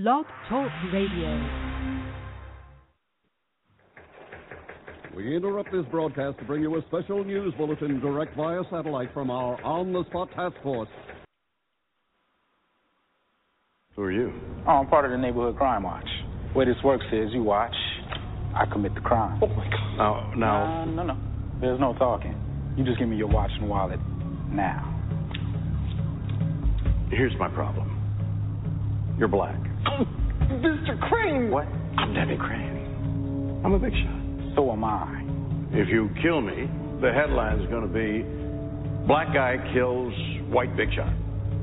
Lock Talk Radio. We interrupt this broadcast to bring you a special news bulletin direct via satellite from our on-the-spot task force. Who are you? Oh, I'm part of the Neighborhood Crime Watch. Where this works is you watch, I commit the crime. Oh, my God. No. There's no talking. You just give me your watch and wallet now. Here's my problem. You're black. Oh, Mr. Crane! What? I'm Debbie Crane. I'm a big shot. So am I. If you kill me, the headline's going to be, Black guy kills white big shot.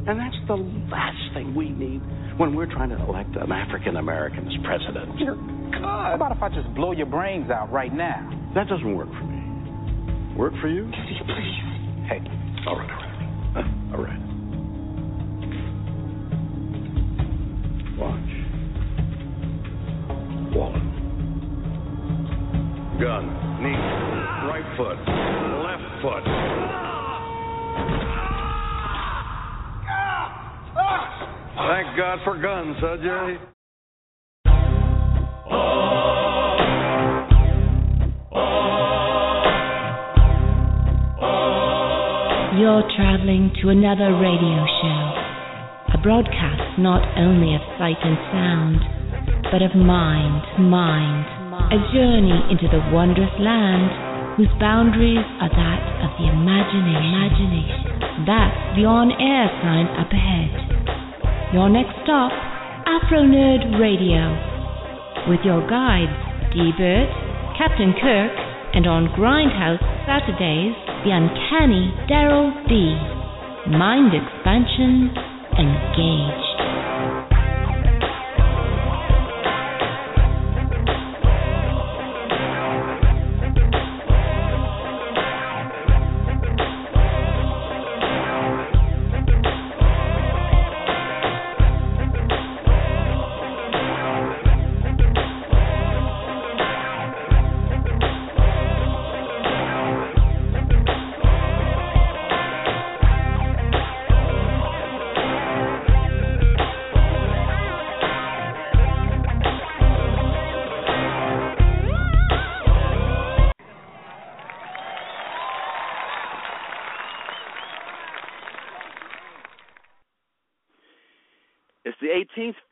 And that's the last thing we need when we're trying to elect an African-American as president. Dear God! How about if I just blow your brains out right now? That doesn't work for me. Work for you? Please. Hey. All right. Watch. Wallet. Gun. Knee. Right foot. Left foot. Thank God for guns, huh, Jerry? You're traveling to another radio show, a broadcast not only of sight and sound, but of mind, a journey into the wondrous land whose boundaries are that of the imagination. That's the on-air sign up ahead. Your next stop, Afro Nerd Radio, with your guides, D-Bird, Captain Kirk, and on Grindhouse Saturdays, the uncanny Daryl D. Mind expansion, engage.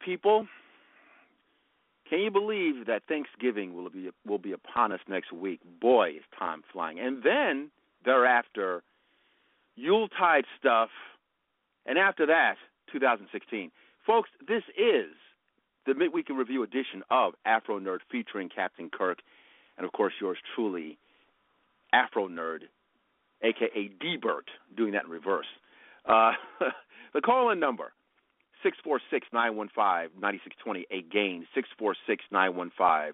People, can you believe that Thanksgiving will be upon us next week? Boy, is time flying. And then, thereafter, Yuletide stuff, and after that, 2016. Folks, this is the Midweek in Review edition of Afro Nerd featuring Captain Kirk and, of course, yours truly, Afro Nerd, a.k.a. D-Bird, doing that in reverse. The call-in number, 646-915-9620. Again, 646-915-9620.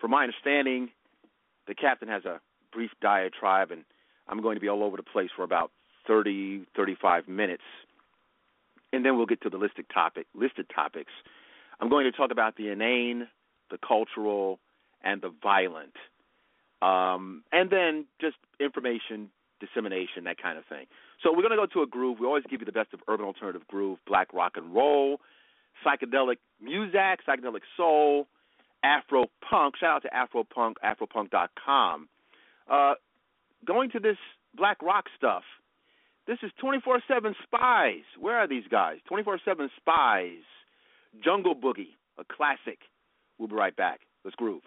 From my understanding, the captain has a brief diatribe, and I'm going to be all over the place for about 30, 35 minutes, and then we'll get to the listed topics. I'm going to talk about the inane, the cultural, and the violent, and then just information dissemination, that kind of thing. So we're going to go to a groove. We always give you the best of urban alternative groove, black rock and roll, psychedelic music, psychedelic soul, Afropunk. Shout out to Afropunk, afropunk.com. Going to this black rock stuff, this is 24/7 Spies. Where are these guys? 24/7 Spies, Jungle Boogie, a classic. We'll be right back. Let's groove.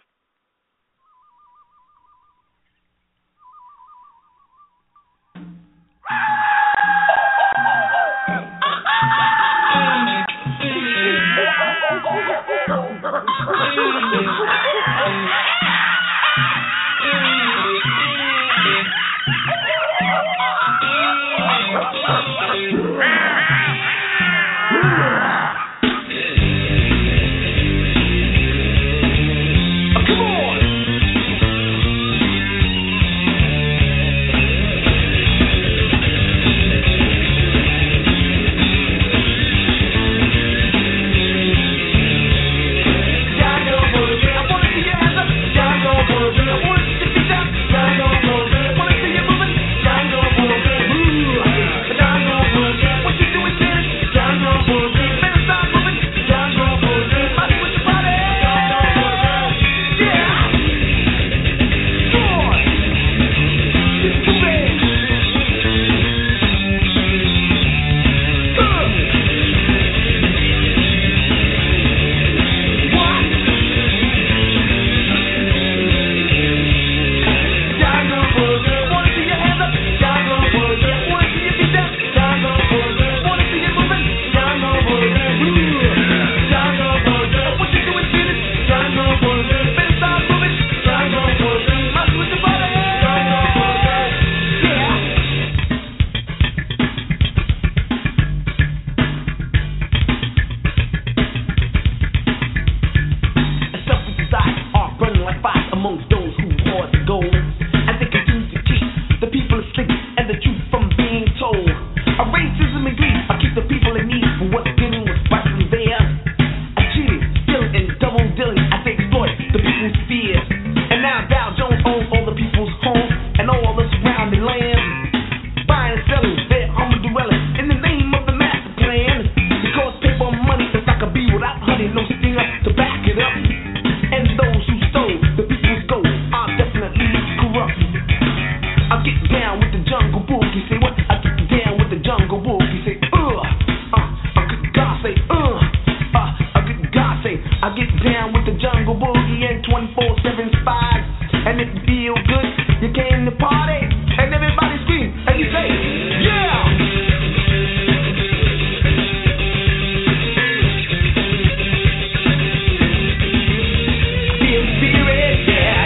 I get down with the Jungle Boogie and 24/7 Spies. And it feel good, you came to party, and everybody scream, and you say, yeah! Feel the spirit, yeah!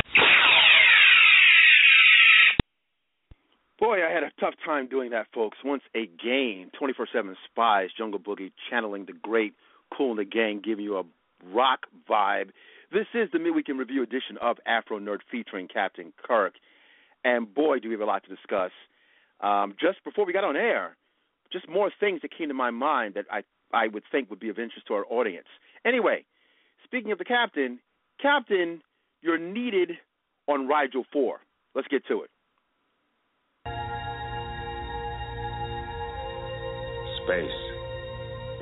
Boy, I had a tough time doing that, folks. Once again, 24/7 Spies, Jungle Boogie, channeling the great Kool and the Gang, giving you a rock vibe. This is the Midweek in Review edition of Afro Nerd featuring Captain Kirk. And boy, do we have a lot to discuss. Just before we got on air, just more things that came to my mind that I would think would be of interest to our audience. Anyway, speaking of the Captain, Captain, you're needed on Rigel 4. Let's get to it. Space,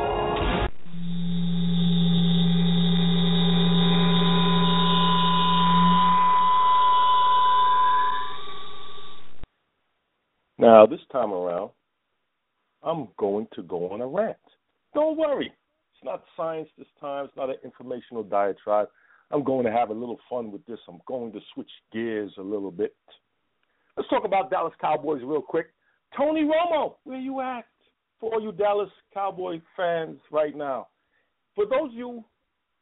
Now, this time around, I'm going to go on a rant. Don't worry. It's not science this time. It's not an informational diatribe. I'm going to have a little fun with this. I'm going to switch gears a little bit. Let's talk about Dallas Cowboys real quick. Tony Romo, where you at? For all you Dallas Cowboy fans right now. For those of you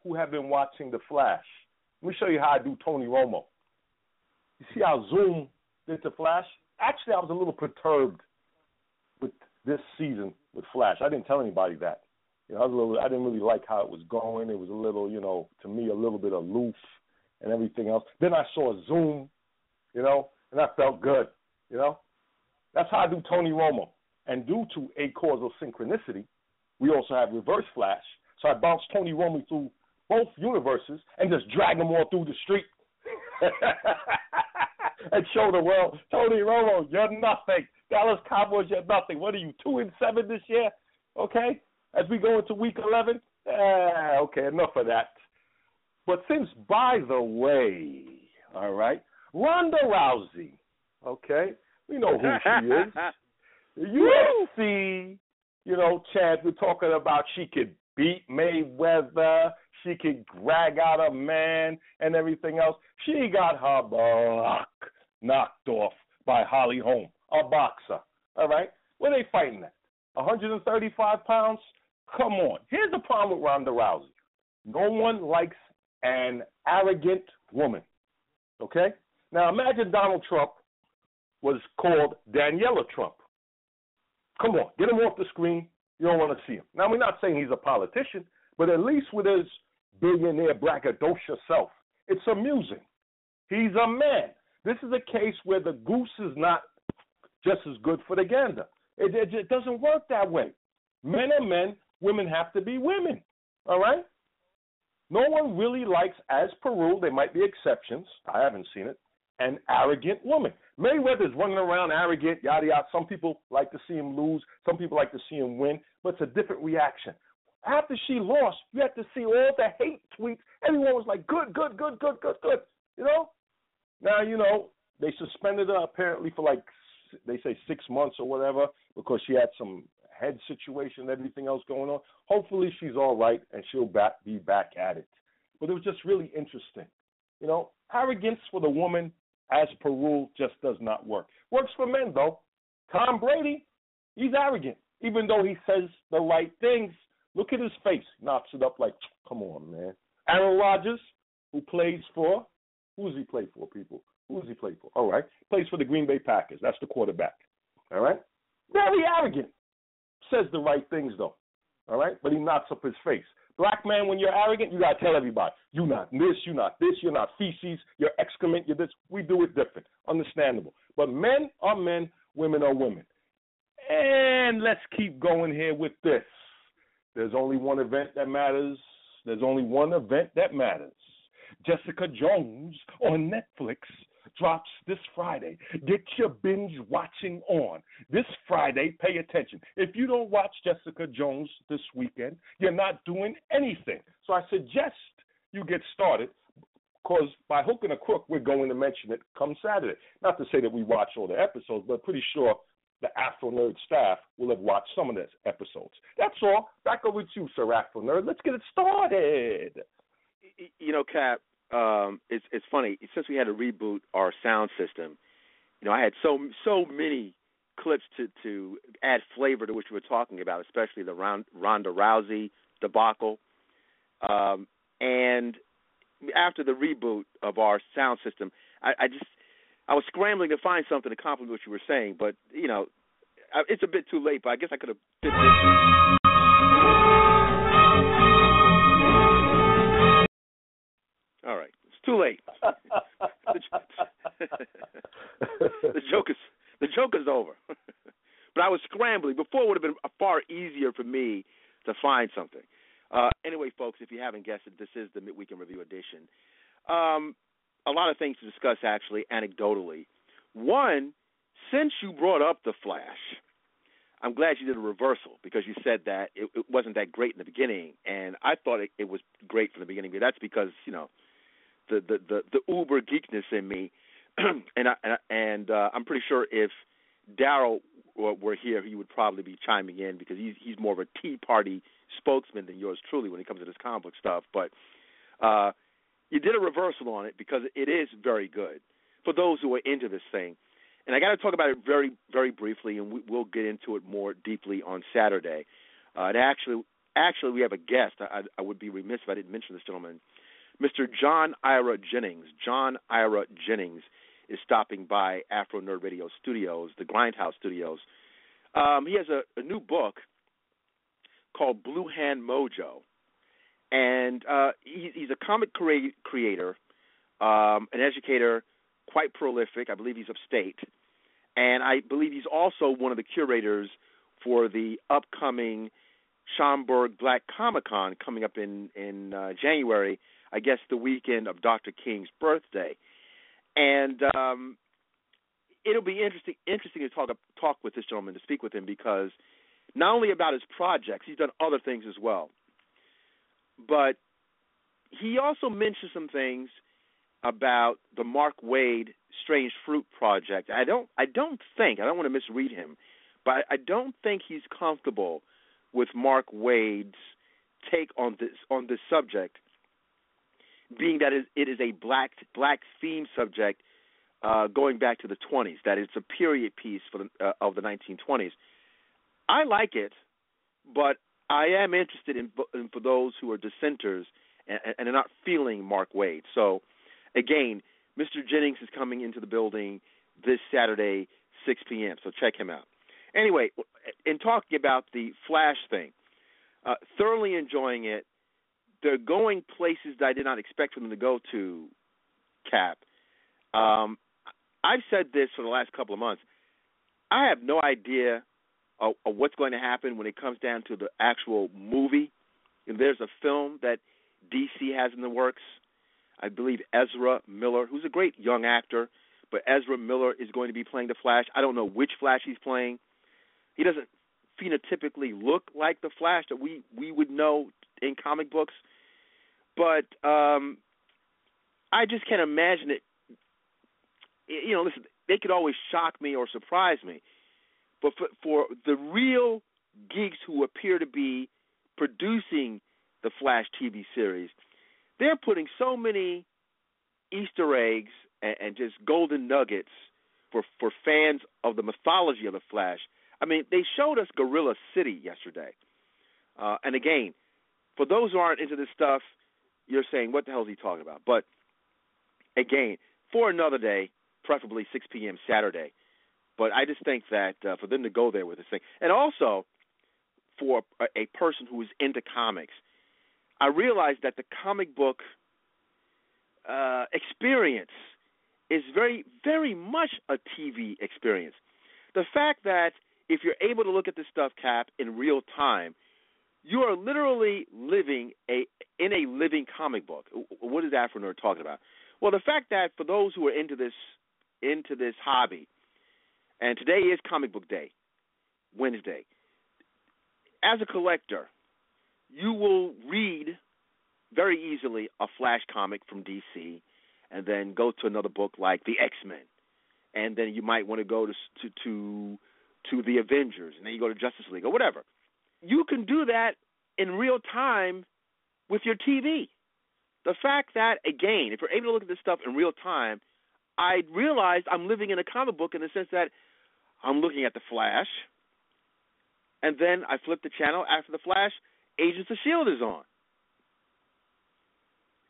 who have been watching The Flash, let me show you how I do Tony Romo. You see how Zoom did The Flash? Actually, I was a little perturbed with this season with Flash. I didn't tell anybody that. You know, I didn't really like how it was going. It was a little, you know, to me, a little bit aloof and everything else. Then I saw Zoom, you know, and I felt good, you know. That's how I do Tony Romo. And due to a causal synchronicity, we also have reverse Flash. So I bounced Tony Romo through both universes and just dragged them all through the street and show the world, Tony Romo, you're nothing. Dallas Cowboys, you're nothing. What are you, 2-7 this year? Okay? As we go into week 11? Okay, enough of that. But since, by the way, all right, Ronda Rousey, okay, we know who she is. The UFC, you know, Chad, we're talking about she could beat Mayweather, she could drag out a man and everything else. She got her block knocked off by Holly Holm, a boxer, all right? Where they fighting at? 135 pounds? Come on. Here's the problem with Ronda Rousey. No one likes an arrogant woman, okay? Now, imagine Donald Trump was called Daniela Trump. Come on. Get him off the screen. You don't want to see him. Now, we're not saying he's a politician, but at least with his billionaire braggadocious self, it's amusing. He's a man. This is a case where the goose is not just as good for the gander. It doesn't work that way. Men are men. Women have to be women, all right? No one really likes, as per rule, there might be exceptions. I haven't seen it, an arrogant woman. Mayweather's running around arrogant, yada, yada. Some people like to see him lose. Some people like to see him win, but it's a different reaction. After she lost, you had to see all the hate tweets. Everyone was like, good, good, good, good, good, good, you know? Now, you know, they suspended her apparently for like, they say 6 months or whatever because she had some head situation and everything else going on. Hopefully she's all right and she'll be back at it. But it was just really interesting. You know, arrogance for the woman, as per rule, just does not work. Works for men, though. Tom Brady, he's arrogant, even though he says the right things. Look at his face. Knocks it up like, come on, man. Aaron Rodgers, who plays for, who does he play for, people? Who does he play for? All right. Plays for the Green Bay Packers. That's the quarterback. All right. Very arrogant. Says the right things, though. All right. But he knocks up his face. Black man, when you're arrogant, you got to tell everybody, you're not this, you're not this, you're not feces, you're excrement, you're this. We do it different. Understandable. But men are men, women are women. And let's keep going here with this. There's only one event that matters. There's only one event that matters. Jessica Jones on Netflix drops this Friday. Get your binge watching on. This Friday, pay attention. If you don't watch Jessica Jones this weekend, you're not doing anything. So I suggest you get started, because by hook and a crook, we're going to mention it come Saturday. Not to say that we watch all the episodes, but pretty sure the Afro Nerd staff will have watched some of those episodes. That's all. Back over to you, Sir Afro Nerd. Let's get it started. You know, Cap, it's funny. Since we had to reboot our sound system, you know, I had so many clips to add flavor to what you were talking about, especially the Ronda Rousey debacle. And after the reboot of our sound system, I was scrambling to find something to compliment what you were saying, but, you know, it's a bit too late, but I guess I could have did this. All right. It's too late. The joke is over. But I was scrambling. Before, it would have been far easier for me to find something. Anyway, folks, if you haven't guessed it, this is the Midweek in Review edition. A lot of things to discuss, actually, anecdotally. One, since you brought up The Flash, I'm glad you did a reversal, because you said that it wasn't that great in the beginning, and I thought it was great from the beginning, but that's because, you know, the uber geekness in me, and I'm pretty sure if Darryl were here, he would probably be chiming in, because he's more of a Tea Party spokesman than yours truly when it comes to this comic book stuff, but... You did a reversal on it because it is very good for those who are into this thing. And I got to talk about it very, very briefly, and we'll get into it more deeply on Saturday. And actually, we have a guest. I would be remiss if I didn't mention this gentleman. Mr. John Ira Jennings. John Ira Jennings is stopping by Afro Nerd Radio Studios, the Grindhouse Studios. He has a new book called Blue Hand Mojo. And he's a comic creator, an educator, quite prolific. I believe he's upstate. And I believe he's also one of the curators for the upcoming Schaumburg Black Comic-Con coming up in January, I guess the weekend of Dr. King's birthday. And it'll be interesting to talk with this gentleman, to speak with him, because not only about his projects, he's done other things as well. But he also mentioned some things about the Mark Wade Strange Fruit project. I don't want to misread him, but I don't think he's comfortable with Mark Wade's take on this subject, being that it is a black theme subject going back to the 1920s. That it's a period piece of the 1920s. I like it, but I am interested in for those who are dissenters and are not feeling Mark Wade. So, again, Mr. Jennings is coming into the building this Saturday, 6 p.m., so check him out. Anyway, in talking about the Flash thing, thoroughly enjoying it. They're going places that I did not expect them to go to, Cap. I've said this for the last couple of months. I have no idea what's going to happen when it comes down to the actual movie. And there's a film that DC has in the works. I believe Ezra Miller, who's a great young actor, but Ezra Miller is going to be playing the Flash. I don't know which Flash he's playing. He doesn't phenotypically look like the Flash that we would know in comic books. But I just can't imagine it. You know, listen, they could always shock me or surprise me. But for the real geeks who appear to be producing the Flash TV series, they're putting so many Easter eggs and just golden nuggets for fans of the mythology of the Flash. I mean, they showed us Gorilla City yesterday. And again, for those who aren't into this stuff, you're saying, what the hell is he talking about? But again, for another day, preferably 6 p.m. Saturday. But I just think that for them to go there with this thing, and also for a person who is into comics, I realized that the comic book experience is very, very much a TV experience. The fact that if you're able to look at this stuff, Cap, in real time, you are literally living in a living comic book. What is Afro Nerd talking about? Well, the fact that for those who are into this into this hobby. And today is Comic Book Day, Wednesday. As a collector, you will read very easily a Flash comic from DC and then go to another book like the X-Men. And then you might want to go to the Avengers, and then you go to Justice League or whatever. You can do that in real time with your TV. The fact that, again, if you're able to look at this stuff in real time, I realized I'm living in a comic book in the sense that I'm looking at The Flash, and then I flip the channel after The Flash, Agents of S.H.I.E.L.D. is on.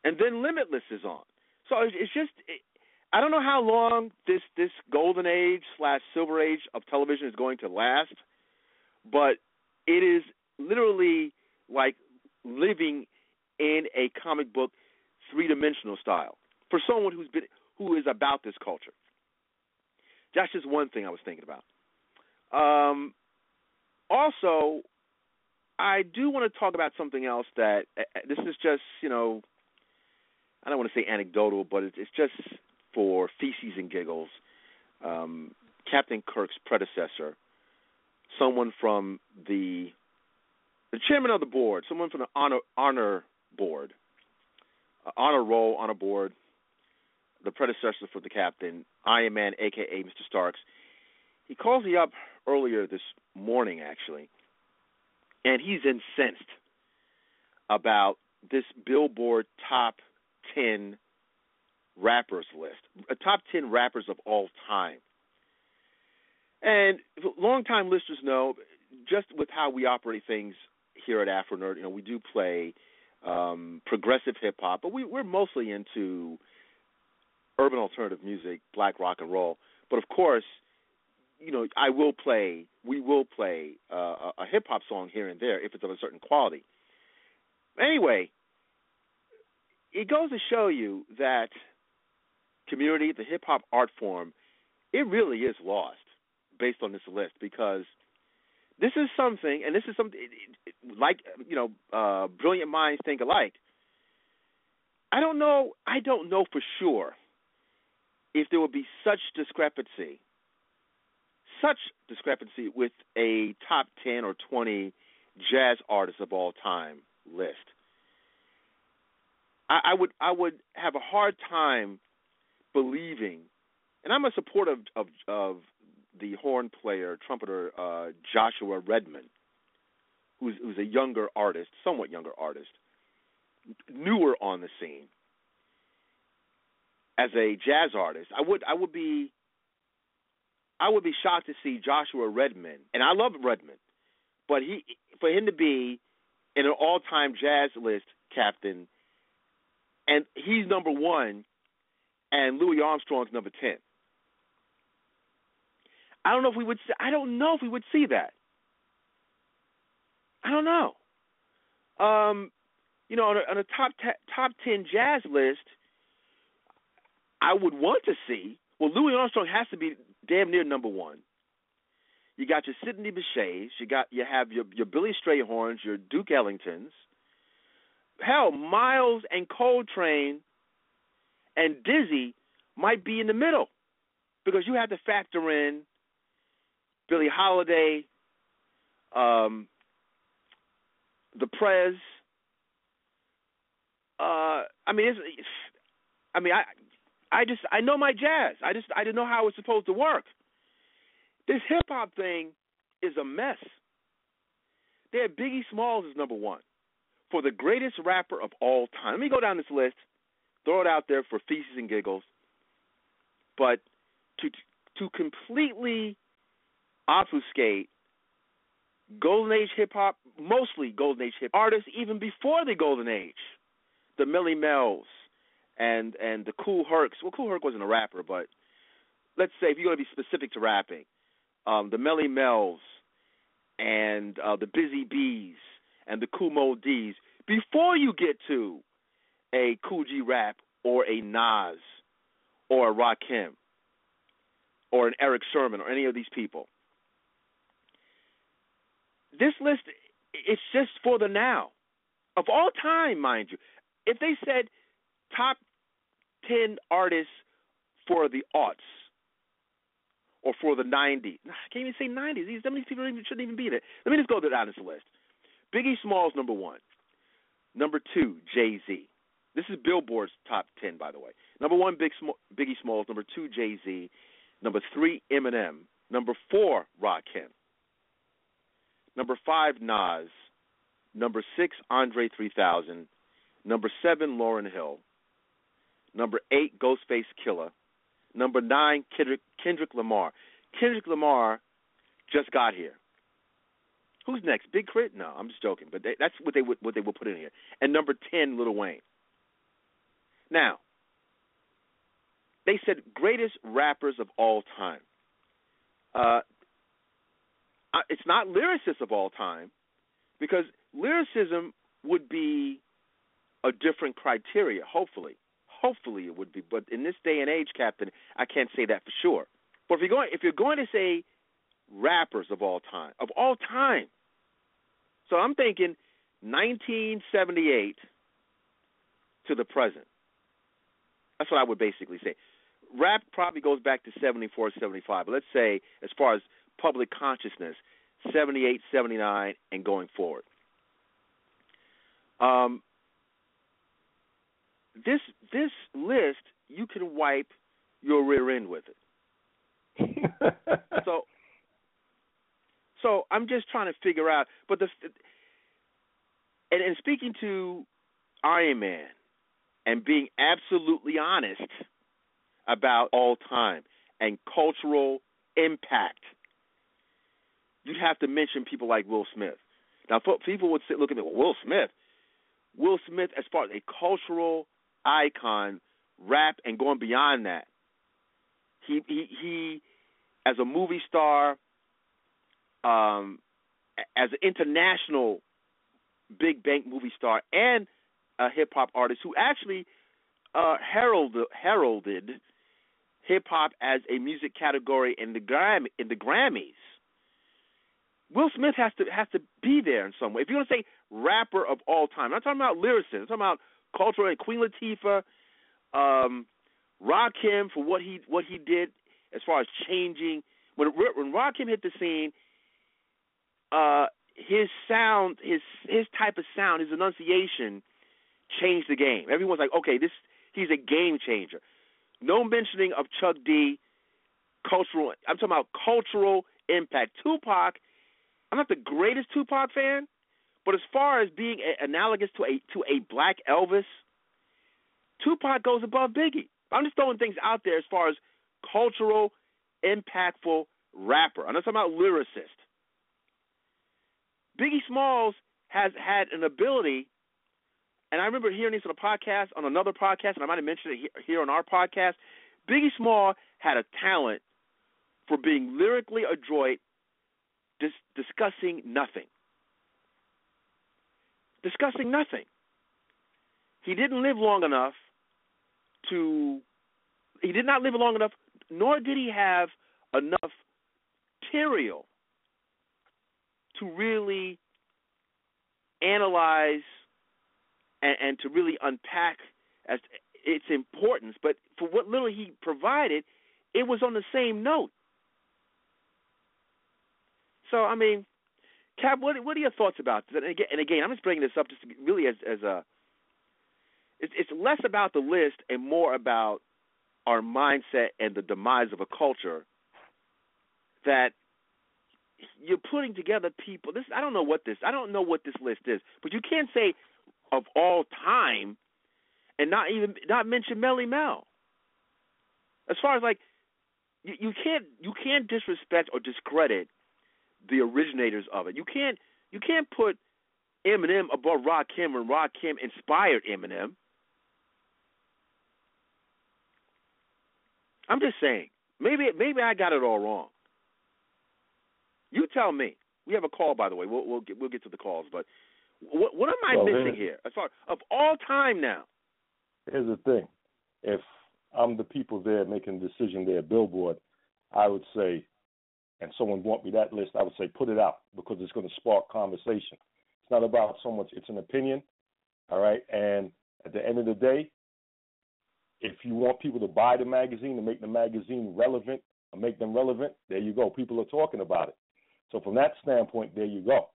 And then Limitless is on. So it's just, I don't know how long this golden age / silver age of television is going to last, but it is literally like living in a comic book three-dimensional style for someone who is about this culture. That's just one thing I was thinking about. Also, I do want to talk about something else that this is just, I don't want to say anecdotal, but it's just for feces and giggles. Captain Kirk's predecessor, someone from the chairman of the board, someone from the honor board, honor roll, honor board, the predecessor for the captain, Iron Man, a.k.a. Mr. Starks. He calls me up earlier this morning, actually, and he's incensed about this Billboard top 10 rappers list, a top 10 rappers of all time. And long-time listeners know, just with how we operate things here at Afro Nerd, we do play progressive hip-hop, but we're mostly into urban alternative music, black rock and roll. But, of course, we will play a hip-hop song here and there if it's of a certain quality. Anyway, it goes to show you that community, the hip-hop art form, it really is lost based on this list, because this is something, and this is something like, brilliant minds think alike. I don't know for sure if there would be such discrepancy with a top 10 or 20 jazz artists of all time list. I would have a hard time believing, and I'm a supporter of the horn player, trumpeter Joshua Redman, who's a younger artist, somewhat younger artist, newer on the scene as a jazz artist. I would be shocked to see Joshua Redman, and I love Redman, but for him to be in an all-time jazz list captain, and he's number 1, and Louis Armstrong's number 10. I don't know if we would see that. I don't know. On a top 10 jazz list, I would want to see. Well, Louis Armstrong has to be damn near number 1. You got your Sidney Bechet's. You have your Billy Strayhorns, your Duke Ellingtons. Hell, Miles and Coltrane and Dizzy might be in the middle, because you have to factor in Billie Holiday, the Prez. I know my jazz. I didn't know how it was supposed to work. This hip hop thing is a mess. There, Biggie Smalls is number 1 for the greatest rapper of all time. Let me go down this list, throw it out there for feces and giggles, but to completely obfuscate golden age hip-hop, mostly golden age hip artists even before the golden age, the Melle Mel's and the Kool Hercs. Well, Kool Herc wasn't a rapper, but let's say if you're going to be specific to rapping, the Melle Mel's and the Busy Bees and the Kool Mo D's, before you get to a Kool G Rap or a Nas or a Rakim or an Eric Sherman or any of these people. This list, it's just for the now. Of all time, mind you. If they said top 10 artists for the aughts, or for the 90s. I can't even say 90s. These people shouldn't even be there. Let me just go to the honest list. Biggie Smalls, number one. Number two, Jay-Z. This is Billboard's top 10, by the way. Number one, Biggie Smalls. Number two, Jay-Z. Number three, Eminem. Number four, Rakim. Number five, Nas. Number six, Andre 3000. Number seven, Lauryn Hill. Number eight, Ghostface Killer. Number nine, Kendrick Lamar. Kendrick Lamar just got here. Who's next? Big Crit? No, I'm just joking. But that's what they would put in here. And number 10, Lil Wayne. Now, they said greatest rappers of all time. It's not lyricists of all time, because lyricism would be a different criteria, hopefully. Hopefully it would be. But in this day and age, Captain, I can't say that for sure. But if you're going to say rappers of all time, so I'm thinking 1978 to the present. That's what I would basically say. Rap probably goes back to 74, 75. But let's say, as far as public consciousness, 78, 79, and going forward. This list, you can wipe your rear end with it. So I'm just trying to figure out. But and speaking to Iron Man and being absolutely honest about all time and cultural impact, you'd have to mention people like Will Smith. Now, people would look at me, well, Will Smith? Will Smith, as far as a cultural icon, rap, and going beyond that, he as a movie star, as an international big bank movie star, and a hip-hop artist who actually heralded hip-hop as a music category in the Grammys. Will Smith has to be there in some way. If you're going to say rapper of all time, I'm not talking about lyricists. I'm talking about cultural, and Queen Latifah, Rakim for what he did as far as changing. When Rakim hit the scene, his sound, his type of sound, his enunciation changed the game. Everyone's like, okay, he's a game changer. No mentioning of Chuck D. I'm talking about cultural impact. Tupac. I'm not the greatest Tupac fan, but as far as being analogous to a black Elvis, Tupac goes above Biggie. I'm just throwing things out there as far as cultural, impactful rapper. I'm not talking about lyricist. Biggie Smalls has had an ability, and I remember hearing this on another podcast, and I might have mentioned it here on our podcast. Biggie Smalls had a talent for being lyrically adroit, discussing nothing. Discussing nothing. He didn't live long enough he did not live long enough, nor did he have enough material to really analyze and to really unpack as its importance. But for what little he provided, it was on the same note. So, I mean, Cap, what are your thoughts about this? And again, I'm just bringing this up just really as a – it's less about the list and more about our mindset and the demise of a culture that you're putting together people. I don't know what this list is, but you can't say of all time and not mention Melle Mel. As far as like you can't disrespect or discredit the originators of it. You can't put Eminem above Rakim when Rakim inspired Eminem. I'm just saying. Maybe I got it all wrong. You tell me. We have a call, by the way. We'll get to the calls, but what am I missing here? As far of all time now. Here's the thing. If I'm the people there making the decision there at Billboard, I would say, and someone brought me that list, I would say put it out because it's going to spark conversation. It's not about so much, it's an opinion, all right? And at the end of the day, if you want people to buy the magazine, to make the magazine relevant and make them relevant, there you go. People are talking about it. So from that standpoint, there you go.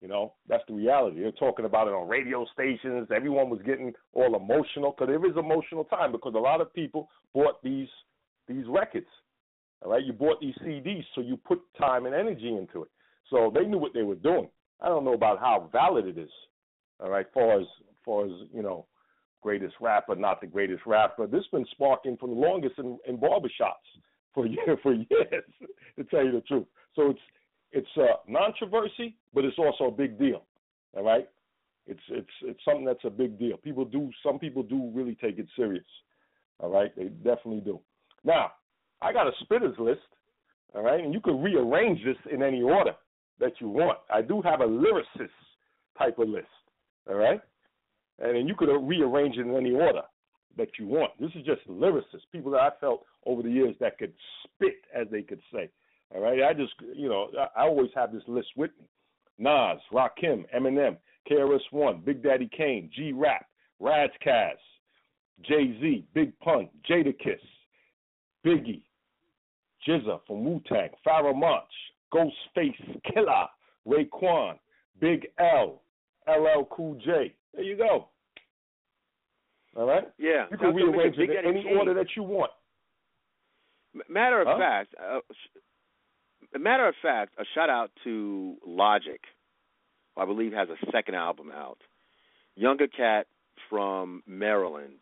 You know, that's the reality. They're talking about it on radio stations. Everyone was getting all emotional because it is emotional time because a lot of people bought these records. All right, you bought these CDs, so you put time and energy into it. So they knew what they were doing. I don't know about how valid it is. All right, far as you know, greatest rapper, not the greatest rapper. This has been sparking for the longest in barbershops for years, to tell you the truth. So it's non-controversy, but it's also a big deal. All right, it's something that's a big deal. Some people do really take it serious. All right, they definitely do. Now, I got a spitters list. All right, and you can rearrange this in any order that you want. I do have a lyricist type of list. All right, and then you could rearrange it in any order that you want. This is just lyricists, people that I felt over the years that could spit, as they could say. All right, I just, you know, I always have this list with me: Nas, Rakim, Eminem, KRS-One, Big Daddy Kane, G-Rap, Razzcazz, Jay-Z, Big Pun, Jadakiss, Biggie, Jizza from Wu-Tang, Pharrell Monch, Ghostface Killer, Raekwon, Big L, LL Cool J. There you go. All right? Yeah. You can rearrange it in any order that you want. Matter of fact, a shout-out to Logic, who I believe has a second album out, younger cat from Maryland,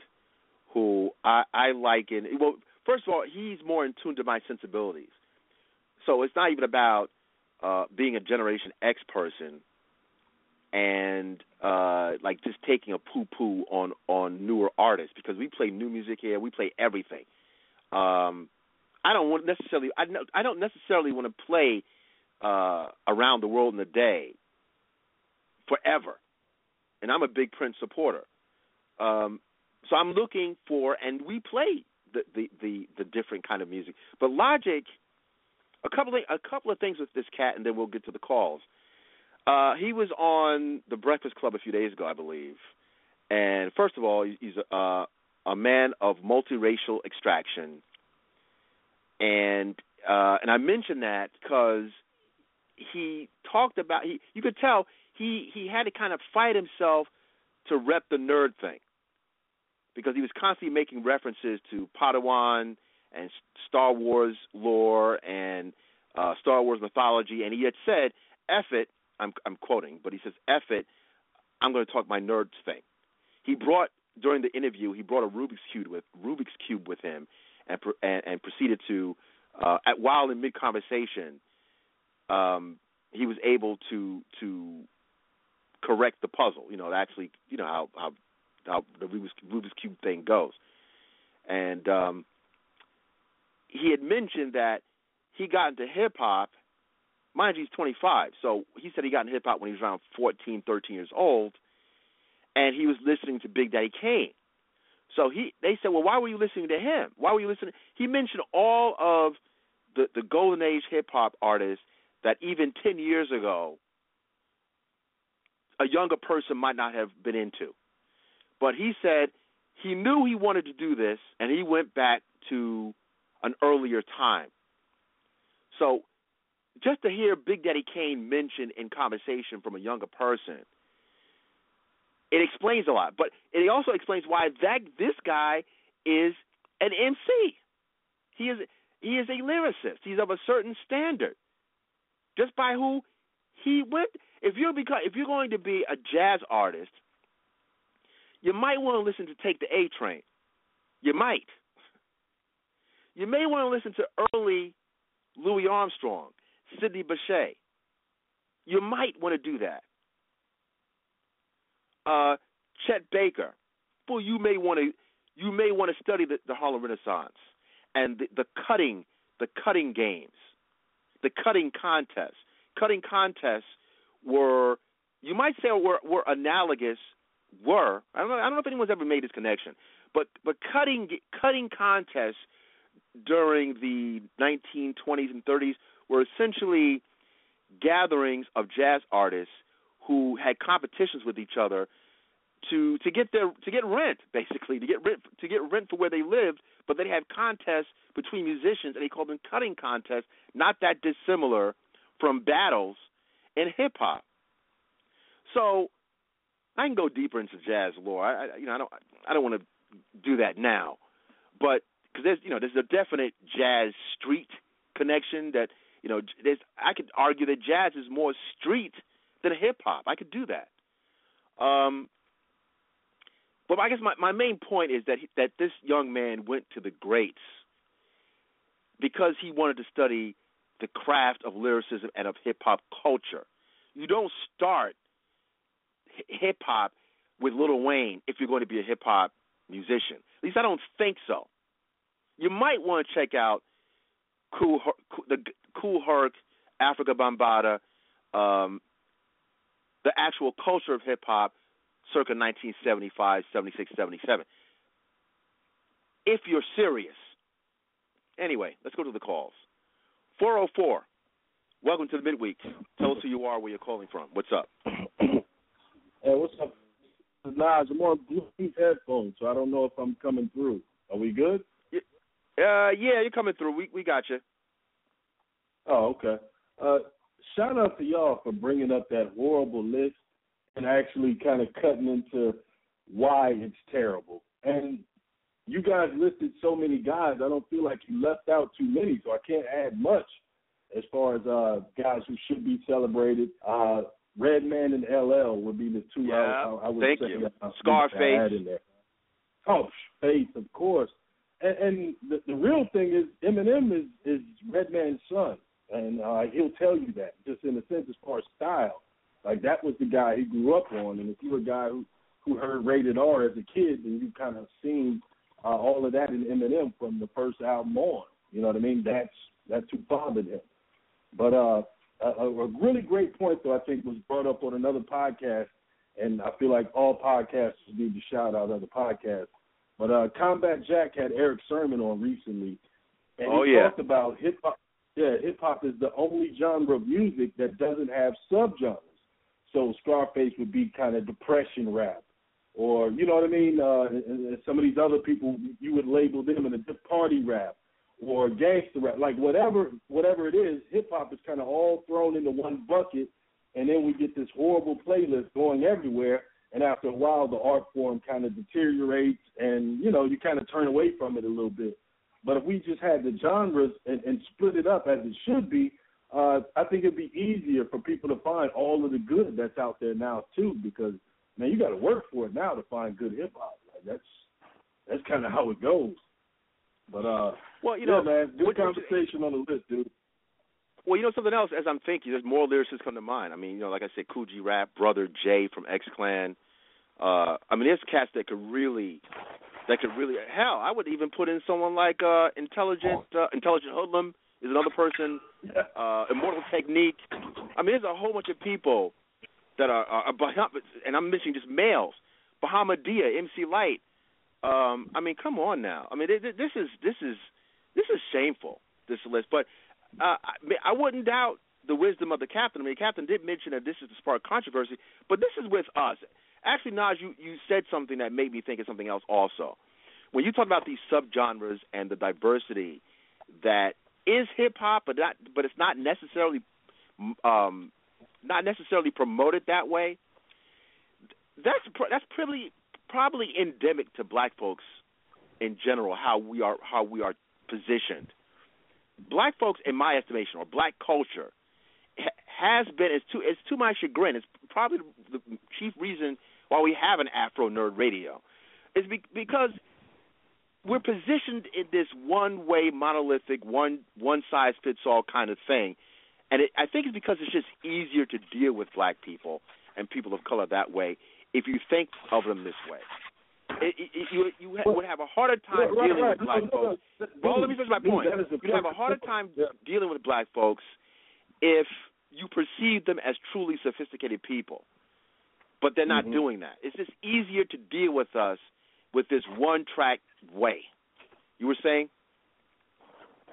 who I liken. Well, first of all, he's more in tune to my sensibilities. So it's not even about being a Generation X person and like just taking a poo-poo on newer artists, because we play new music here. We play everything. I don't necessarily want to play Around the World in a Day forever, and I'm a big Prince supporter. So I'm looking for, and we play the different kind of music. But Logic, a couple of things with this cat, and then we'll get to the calls. He was on The Breakfast Club a few days ago, I believe. And first of all, he's a man of multiracial extraction. And I mentioned that because he talked about you could tell he had to kind of fight himself to rep the nerd thing, because he was constantly making references to Padawan and Star Wars lore and Star Wars mythology, and he had said, "F it," I'm quoting, but he says, "F it, I'm going to talk my nerd thing." He brought during the interview a Rubik's Cube with him. And proceeded to, while in mid-conversation, he was able to correct the puzzle. You know, actually, you know how the Rubik's Cube thing goes. And he had mentioned that he got into hip-hop. Mind you, he's 25, so he said he got into hip-hop when he was around 14, 13 years old, and he was listening to Big Daddy Kane. So they said, well, why were you listening to him? Why were you listening? He mentioned all of the golden age hip-hop artists that even 10 years ago a younger person might not have been into. But he said he knew he wanted to do this, and he went back to an earlier time. So just to hear Big Daddy Kane mentioned in conversation from a younger person, it explains a lot, but it also explains why this guy is an MC. He is a lyricist. He's of a certain standard, just by who he went. If you're going to be a jazz artist, you might want to listen to Take the A Train. You might. You may want to listen to early Louis Armstrong, Sidney Bechet. You might want to do that. Chet Baker, well, you may want to study the Harlem Renaissance and the cutting games, the cutting contests. Cutting contests were analogous. I don't know if anyone's ever made this connection, but cutting contests during the 1920s and 30s were essentially gatherings of jazz artists who had competitions with each other to get rent for where they lived, but they had contests between musicians, and they called them cutting contests, not that dissimilar from battles in hip hop. So I can go deeper into jazz lore. I don't want to do that now, but because there's a definite jazz street connection that I could argue that jazz is more street than hip hop. I could do that. But I guess my main point is that this young man went to the greats because he wanted to study the craft of lyricism and of hip-hop culture. You don't start hip-hop with Lil Wayne if you're going to be a hip-hop musician. At least I don't think so. You might want to check out Kool Herc, Africa Bambaataa, the actual culture of hip-hop, circa 1975, 76, 77. If you're serious. Anyway, let's go to the calls. 404, welcome to the midweek. Tell us who you are, where you're calling from. What's up? Hey, what's up? Naj, I'm on Bluetooth headphones, so I don't know if I'm coming through. Are we good? Yeah, you're coming through. We got you. Oh, okay. Shout out to y'all for bringing up that horrible list and actually kind of cutting into why it's terrible. And you guys listed so many guys, I don't feel like you left out too many, so I can't add much as far as guys who should be celebrated. Redman and LL would be the two I would say. Thank you. Scarface. In there. Oh, Face, of course. And the real thing is Eminem is Redman's son, and he'll tell you that, just in a sense as far as style. Like, that was the guy he grew up on. And if you were a guy who heard Rated R as a kid, then you kind of seen all of that in Eminem from the first album on. You know what I mean? That's who fathered him. But a really great point, though, I think was brought up on another podcast, and I feel like all podcasters need to shout out other podcasts. But Combat Jack had Eric Sermon on recently, and he talked about hip-hop. Yeah, hip-hop is the only genre of music that doesn't have subgenres. So Scarface would be kind of depression rap, or you know what I mean? And some of these other people, you would label them in a party rap or gangster rap, like whatever it is. Hip hop is kind of all thrown into one bucket, and then we get this horrible playlist going everywhere. And after a while, the art form kind of deteriorates, and you kind of turn away from it a little bit. But if we just had the genres and split it up as it should be, I think it'd be easier for people to find all of the good that's out there now too, because man, you got to work for it now to find good hip hop. Like that's kind of how it goes. But man, good conversation on the list, dude. Well, something else as I'm thinking, there's more lyricists come to mind. I mean, like I said, Cool G Rap, Brother Jay from X Clan. There's cats that could really. Hell, I would even put in someone like Intelligent Hoodlum. Is another person, Immortal Technique. I mean, there's a whole bunch of people that are and I'm mentioning just males, Bahamadia, MC Light. I mean, come on now. I mean, this is shameful, this list. But I wouldn't doubt the wisdom of the captain. I mean, the captain did mention that this is to spark controversy, but this is with us. Actually, Naj, you said something that made me think of something else also. When you talk about these subgenres and the diversity that is hip hop, but it's not necessarily promoted that way. That's probably endemic to Black folks in general. How we are positioned. Black folks, in my estimation, or Black culture, has been. It's to my chagrin. It's probably the chief reason why we have an Afro Nerd Radio. It's because we're positioned in this one-way, monolithic, one-size-fits-all kind of thing, and I think it's because it's just easier to deal with Black people and people of color that way if you think of them this way. You would have a harder time dealing with Black folks. Well, let me finish my point. You'd have a harder time dealing with Black folks if you perceive them as truly sophisticated people, but they're not doing that. It's just easier to deal with us with this one-track way. You were saying?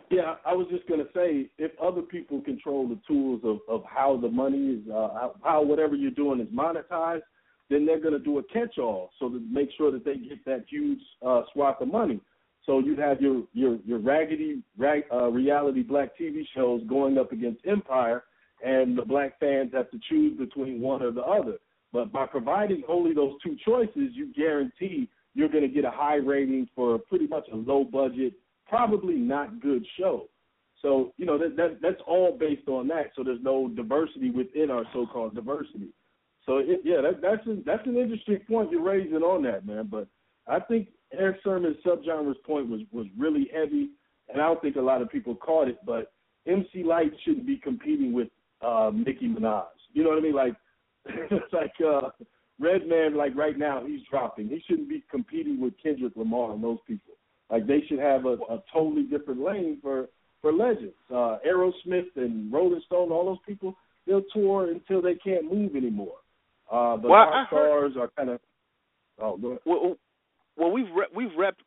Yeah, I was just going to say, if other people control the tools of how the money is, how whatever you're doing is monetized, then they're going to do a catch-all so to make sure that they get that huge swath of money. So you have your reality black TV shows going up against Empire, and the black fans have to choose between one or the other. But by providing only those two choices, you guarantee you're going to get a high rating for pretty much a low-budget, probably not good show. So, you know, that's all based on that. So there's no diversity within our so-called diversity. So, that's an interesting point you're raising on that, man. But I think Eric Sermon's subgenres point was really heavy, and I don't think a lot of people caught it, but MC Lyte shouldn't be competing with Nicki Minaj. You know what I mean? Like, it's like Redman, like right now, he's dropping. He shouldn't be competing with Kendrick Lamar and those people. Like, they should have a totally different lane for legends. Aerosmith and Rolling Stone, all those people, they'll tour until they can't move anymore. Rock stars are kind of go ahead. Well, we've repped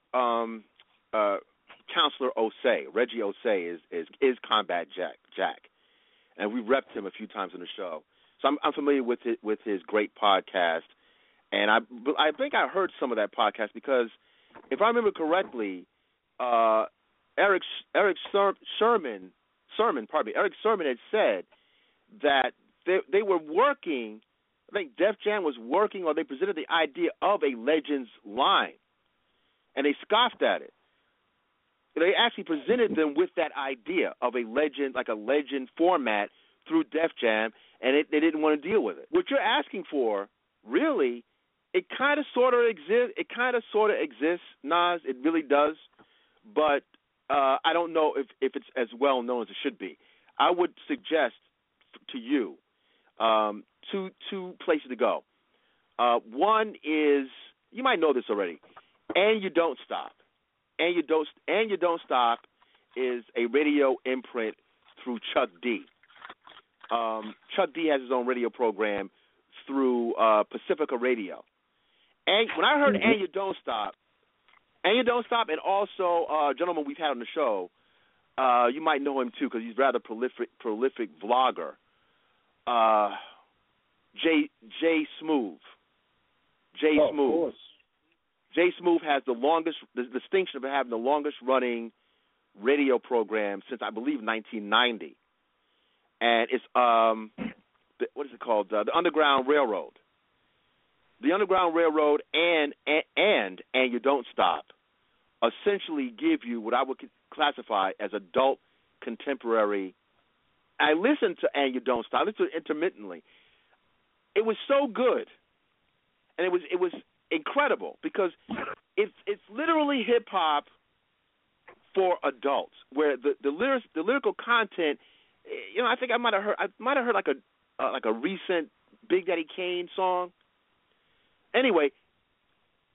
Counselor Osei. Reggie Osei is Combat Jack, and we've repped him a few times on the show. So I'm familiar with his great podcast, and I think I heard some of that podcast because if I remember correctly, Eric Sermon had said that they were working. I think Def Jam was working, or they presented the idea of a Legends line, and they scoffed at it. They actually presented them with that idea of a Legend, like a Legend format through Def Jam, and they didn't want to deal with it. What you're asking for, really, it kind of sort of exists. It kind of sort of exists, Nas. It really does, but I don't know if it's as well known as it should be. I would suggest to you two places to go. One is, you might know this already, And You Don't Stop. And You Don't Stop is a radio imprint through Chuck D. Chuck D has his own radio program through Pacifica Radio. And when I heard And You Don't Stop, and also a gentleman we've had on the show, you might know him too because he's a rather prolific vlogger, Jay Smooth. Jay Smooth has the distinction of having the longest running radio program since I believe 1990, and it's what is it called? The Underground Railroad. The Underground Railroad and You Don't Stop essentially give you what I would classify as adult contemporary. I listened to And You Don't Stop. I listened to it intermittently. It was so good, and it was incredible because it's literally hip hop for adults, where the lyrical content. You know, I think I might have heard like a recent Big Daddy Kane song. Anyway,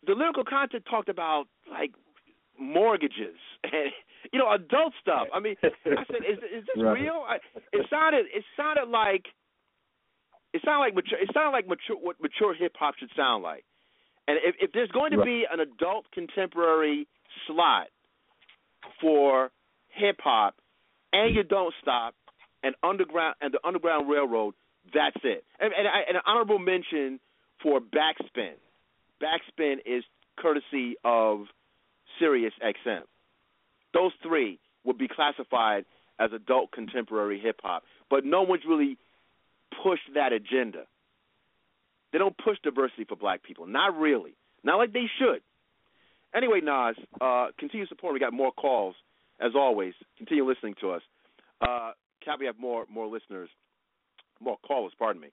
the lyrical content talked about like mortgages and, you know, adult stuff. I mean, I said, "Is this real?" It sounded like what mature hip hop should sound like. And if there's going to be an adult contemporary slot for hip hop, And You Don't Stop, and the Underground Railroad, that's it. And an honorable mention for Backspin. Backspin is courtesy of Sirius XM. Those three would be classified as adult contemporary hip-hop, but no one's really pushed that agenda. They don't push diversity for black people. Not really. Not like they should. Anyway, Nas, continue supporting. We got more calls, as always. Continue listening to us. Cap, we have more listeners, more callers, pardon me.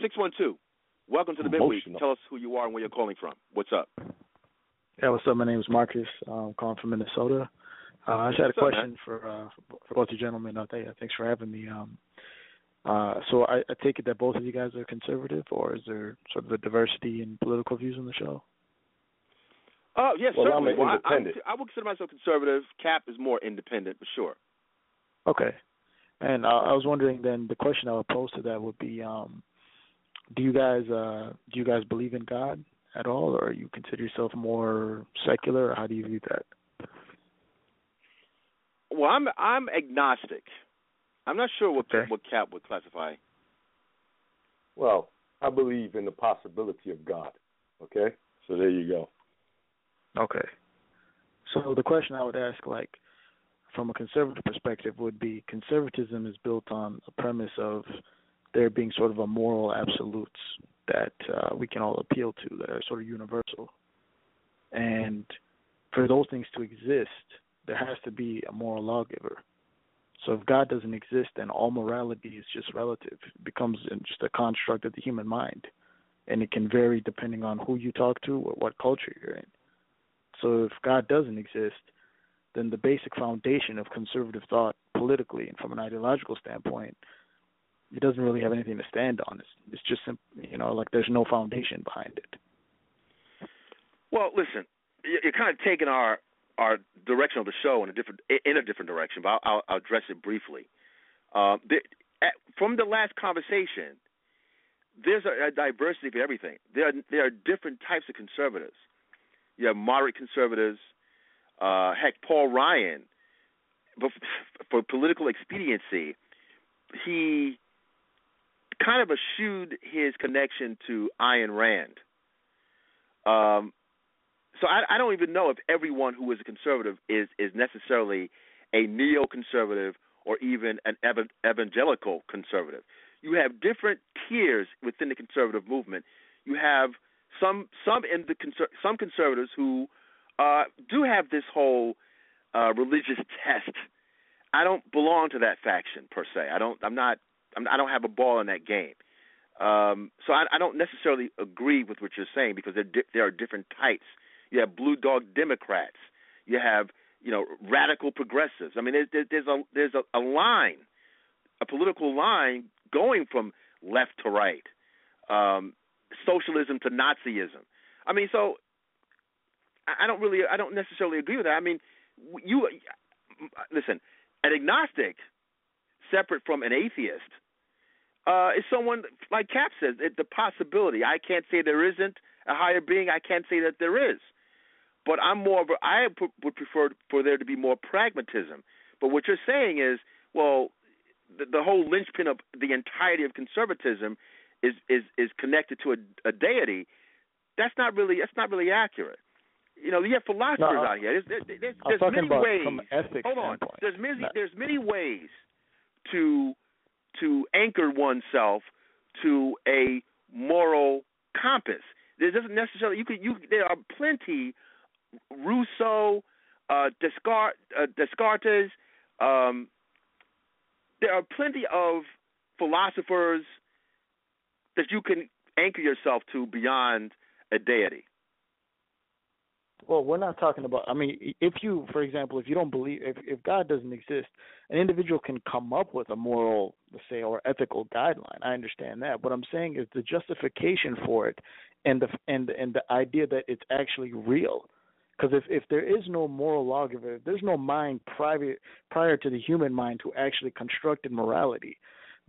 612. Welcome to the Midweek. Tell us who you are and where you're calling from. What's up? Yeah, what's up? My name is Marcus. I'm calling from Minnesota. I just had a question for both you gentlemen. Thanks for having me. So I take it that both of you guys are conservative, or is there sort of a diversity in political views on the show? Yes, certainly. I'm independent. I would consider myself conservative. Cap is more independent, for sure. Okay. And I was wondering then, the question I would pose to that would be, Do you guys believe in God at all, or you consider yourself more secular? Or how do you view that? Well, I'm agnostic. I'm not sure what Cap would classify. Well, I believe in the possibility of God. Okay? So there you go. Okay. So the question I would ask, like, from a conservative perspective would be, conservatism is built on a premise of there being sort of a moral absolutes that we can all appeal to, that are sort of universal. And for those things to exist, there has to be a moral lawgiver. So if God doesn't exist, then all morality is just relative. It becomes just a construct of the human mind. And it can vary depending on who you talk to or what culture you're in. So if God doesn't exist, then the basic foundation of conservative thought politically and from an ideological standpoint, it doesn't really have anything to stand on. It's just, you know, like there's no foundation behind it. Well, listen, you're kind of taking our direction of the show in a different direction, but I'll address it briefly. From the last conversation, there's a diversity of everything. There are different types of conservatives. You have moderate conservatives. Heck, Paul Ryan, for political expediency, he kind of eschewed his connection to Ayn Rand. So I don't even know if everyone who is a conservative is necessarily a neoconservative or even an evangelical conservative. You have different tiers within the conservative movement. You have some conservatives who do have this whole religious test. I don't belong to that faction per se. I don't have a ball in that game. So I don't necessarily agree with what you're saying, because there are different types. You have blue dog Democrats. You have, you know, radical progressives. I mean, there's a line, a political line going from left to right, socialism to Nazism. I mean, so I don't necessarily agree with that. I mean, listen, an agnostic, separate from an atheist, is someone, like Cap says, the possibility. I can't say there isn't a higher being. I can't say that there is. But I would prefer for there to be more pragmatism. But what you're saying is, well, the whole linchpin of the entirety of conservatism is connected to a deity. That's not really accurate. You know, you have philosophers out here. There's many ways. From an ethics standpoint. Hold on. There's many ways to anchor oneself to a moral compass. There doesn't necessarily there are plenty. Rousseau, Descartes. There are plenty of philosophers that you can anchor yourself to beyond a deity. Well, we're not talking about – I mean, if you, for example, if you don't believe – if God doesn't exist, an individual can come up with a moral, let's say, or ethical guideline. I understand that. What I'm saying is the justification for it and the idea that it's actually real. Because if there is no moral lawgiver, if there's no mind prior to the human mind who actually constructed morality,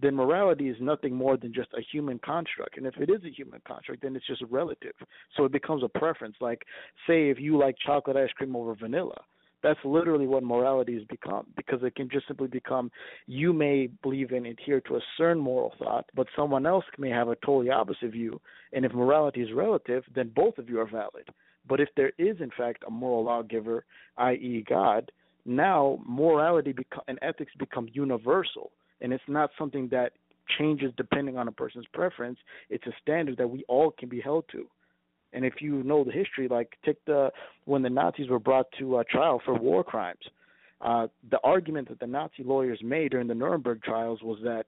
then morality is nothing more than just a human construct. And if it is a human construct, then it's just relative. So it becomes a preference. Like, say, if you like chocolate ice cream over vanilla, that's literally what morality has become, because it can just simply become, you may believe and adhere to a certain moral thought, but someone else may have a totally opposite view. And if morality is relative, then both of you are valid. But if there is, in fact, a moral lawgiver, i.e. God, now morality and ethics become universal. And it's not something that changes depending on a person's preference. It's a standard that we all can be held to. And if you know the history, like when the Nazis were brought to trial for war crimes, the argument that the Nazi lawyers made during the Nuremberg trials was that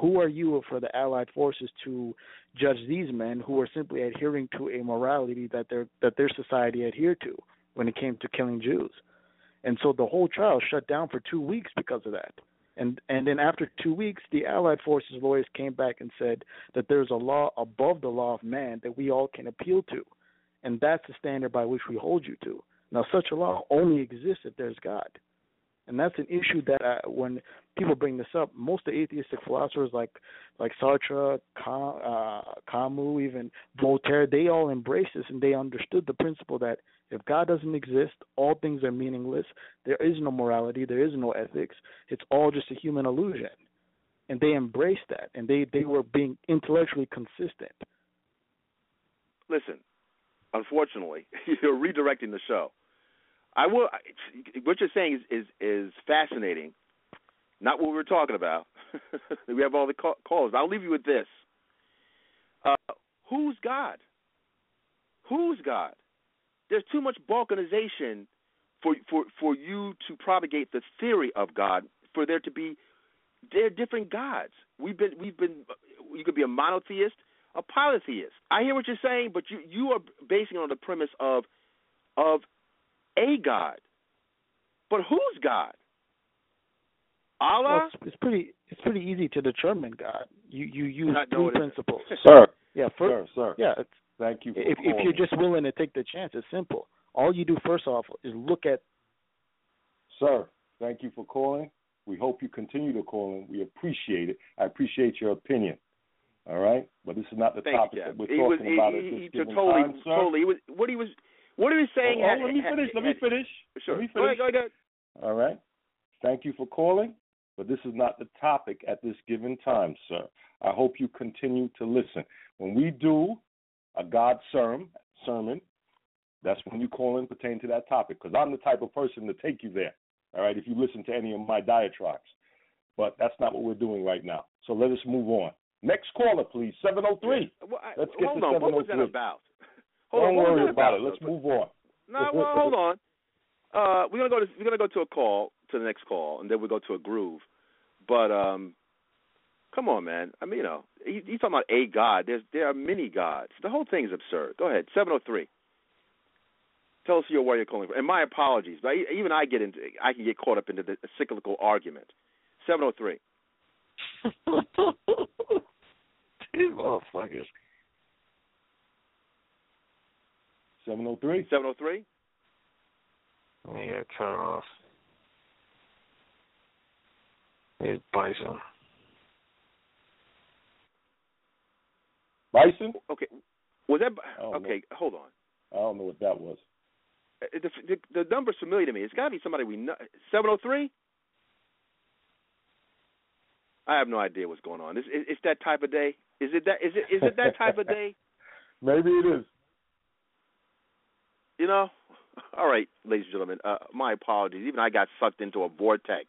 who are you for the Allied forces to judge these men who are simply adhering to a morality that their society adhered to when it came to killing Jews? And so the whole trial shut down for 2 weeks because of that. And then after 2 weeks, the Allied Forces lawyers came back and said that there's a law above the law of man that we all can appeal to, and that's the standard by which we hold you to. Now, such a law only exists if there's God, and that's an issue that when people bring this up, most of the atheistic philosophers like Sartre, Camus, even Voltaire, they all embrace this, and they understood the principle that if God doesn't exist, all things are meaningless. There is no morality. There is no ethics. It's all just a human illusion. and they embraced that, and they were being intellectually consistent. Listen, unfortunately, you're redirecting the show. I will. What you're saying is fascinating. Not what we were talking about. We have all the calls. I'll leave you with this. Who's God? Who's God? There's too much balkanization for you to propagate the theory of God. For there to be, there are different gods. We've been. You could be a monotheist, a polytheist. I hear what you're saying, but you are basing it on the premise of a god. But who's God? Allah? Well, it's pretty easy to determine God. You use three principles. Sir. Yeah, sir. Yeah, thank you for if you're just willing to take the chance, it's simple. All you do first off is look at... Sir, thank you for calling. We hope you continue to call in. We appreciate it. I appreciate your opinion. All right? But this is not the topic that we're talking about at this given time, sir. What he was saying... Let me finish. Sure. Go ahead. All right. Thank you for calling, but this is not the topic at this given time, sir. I hope you continue to listen. When we do a God sermon, that's when you call in pertaining to that topic, because I'm the type of person to take you there, all right, if you listen to any of my diatribes. But that's not what we're doing right now. So let us move on. Next caller, please, 703. Let's get to 703. What was that about? Don't worry about it. Let's move on. No, well, hold on. We're gonna go to a call, to the next call, and then we'll go to a groove. But come on, man. I mean, you know, he's talking about a god. There are many gods. The whole thing is absurd. Go ahead, 703. Tell us where you're calling from. And my apologies, but even I can get caught up into the cyclical argument. 703. These motherfuckers. 703. 703. Yeah, turn off. It's Bison. Bison? Okay. Was that... Okay, hold on. I don't know what that was. The number's familiar to me. It's got to be somebody we know. 703? I have no idea what's going on. It's that type of day? Is it that type of day? Maybe it is. You know... All right, ladies and gentlemen, my apologies. Even I got sucked into a vortex.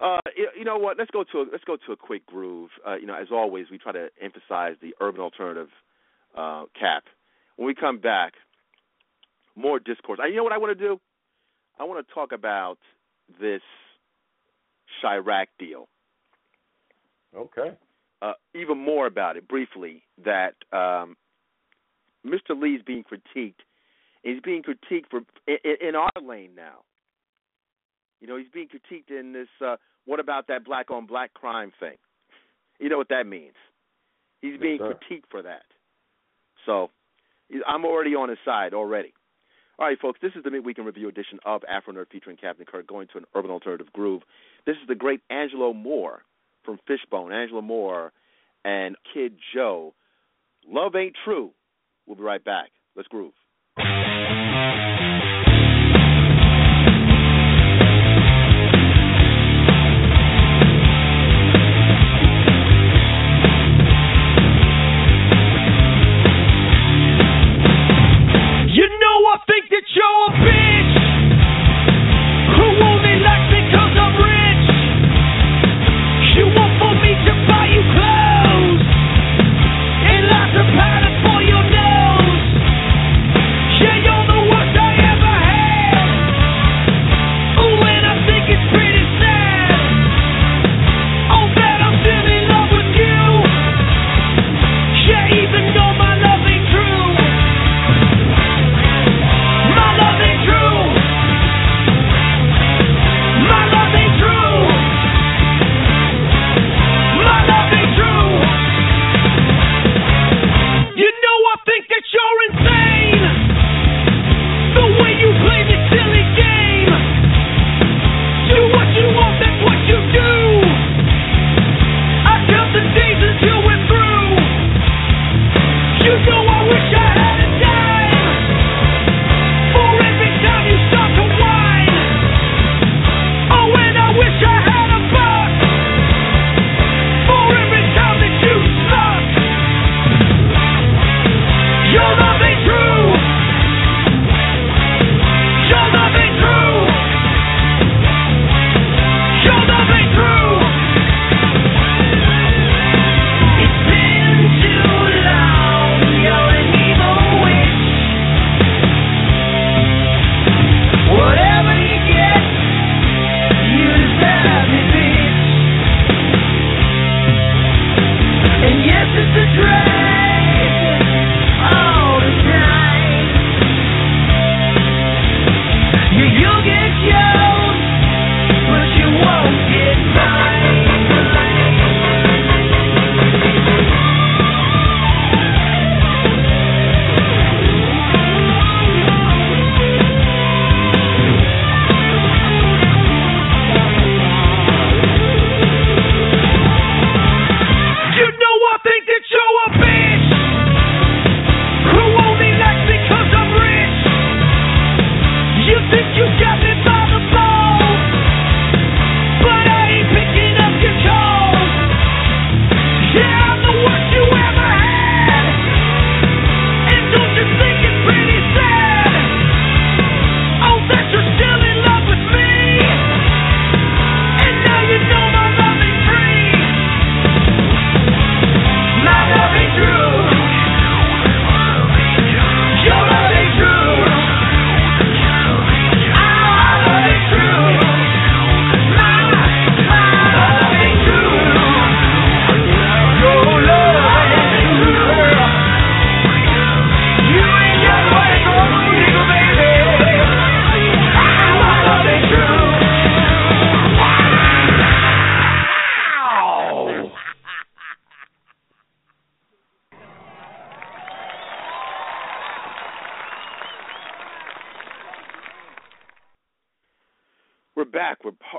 You know what? Let's go to a quick groove. You know, as always, we try to emphasize the urban alternative cap. When we come back, more discourse. You know what I want to do? I want to talk about this Chirac deal. Okay. Even more about it briefly. That Mr. Lee's being critiqued. He's being critiqued for in our lane now. You know, he's being critiqued in this, what about that black-on-black crime thing? You know what that means. He's being critiqued for that. So I'm already on his side already. All right, folks, this is the Midweek in Review edition of Afro Nerd featuring Captain Kirk going to an urban alternative groove. This is the great Angelo Moore from Fishbone. Angelo Moore and Kid Joe. Love Ain't True. We'll be right back. Let's groove. What's that?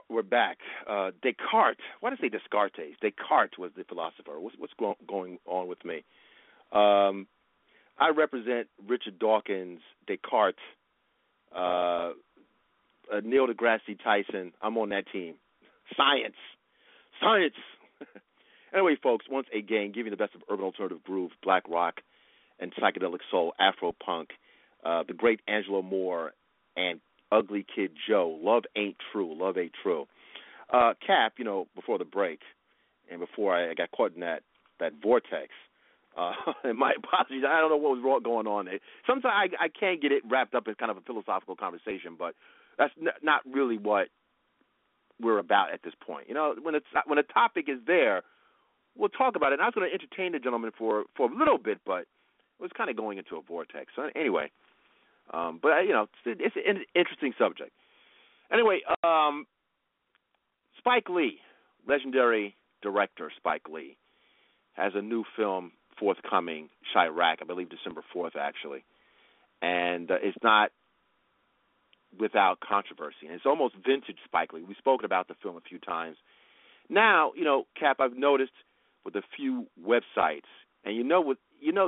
We're back. Descartes. Why do I say Descartes? Descartes was the philosopher. What's going on with me? I represent Richard Dawkins, Descartes, Neil deGrasse Tyson. I'm on that team. Science. Anyway, folks, once again, giving the best of urban alternative groove, black rock, and psychedelic soul, Afropunk, the great Angelo Moore, and Ugly Kid Joe. Love ain't true. Cap, you know, before the break, and before I got caught in that vortex, and my apologies, I don't know what was going on there. Sometimes I can't get it wrapped up in kind of a philosophical conversation, but that's not really what we're about at this point. You know, when a topic is there, we'll talk about it. And I was going to entertain the gentleman for a little bit, but it was kind of going into a vortex. So anyway, but, you know, it's an interesting subject. Anyway, Spike Lee, legendary director Spike Lee, has a new film forthcoming, Chirac, I believe December 4th, actually. And it's not without controversy. And it's almost vintage Spike Lee. We've spoken about the film a few times. Now, you know, Cap, I've noticed with a few websites, and you know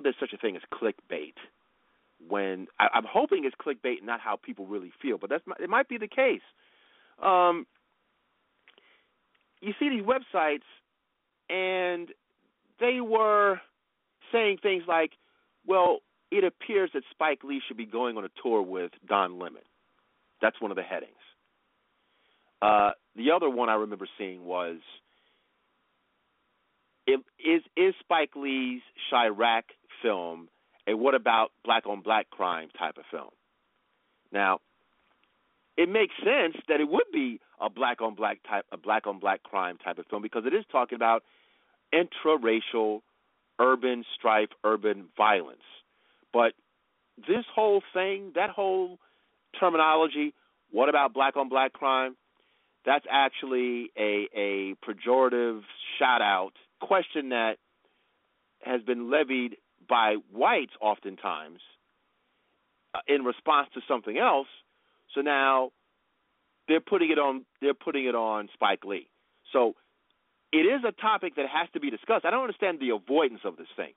there's such a thing as clickbait. When I'm hoping it's clickbait and not how people really feel, but it might be the case. You see these websites, and they were saying things like, well, it appears that Spike Lee should be going on a tour with Don Lemon. That's one of the headings. The other one I remember seeing was, is Spike Lee's Chirac film a what about black-on-black crime type of film? Now, it makes sense that it would be a black-on-black crime type of film because it is talking about intraracial urban strife, urban violence. But this whole thing, that whole terminology, what about black-on-black crime? That's actually a pejorative shout-out question that has been levied by whites oftentimes in response to something else. So now they're putting it on Spike Lee. So it is a topic that has to be discussed. I don't understand the avoidance of this thing.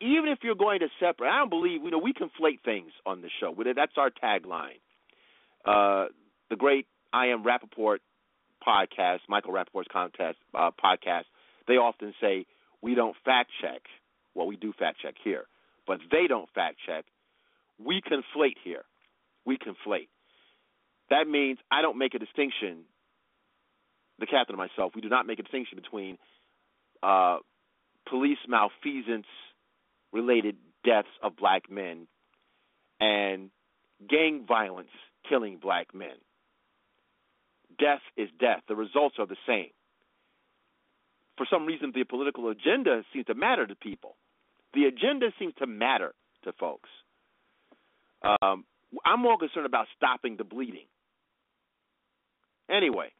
Even if you're going to separate, I don't believe, you know, we conflate things on the show. That's our tagline. The great I Am Rappaport podcast, Michael Rappaport's podcast, they often say, we don't fact check. Well, we do fact check here, but they don't fact check. We conflate here. We conflate. That means I don't make a distinction, the captain and myself, we do not make a distinction between police malfeasance-related deaths of black men and gang violence killing black men. Death is death. The results are the same. For some reason, the political agenda seems to matter to people. The agenda seems to matter to folks. I'm more concerned about stopping the bleeding. Anyway,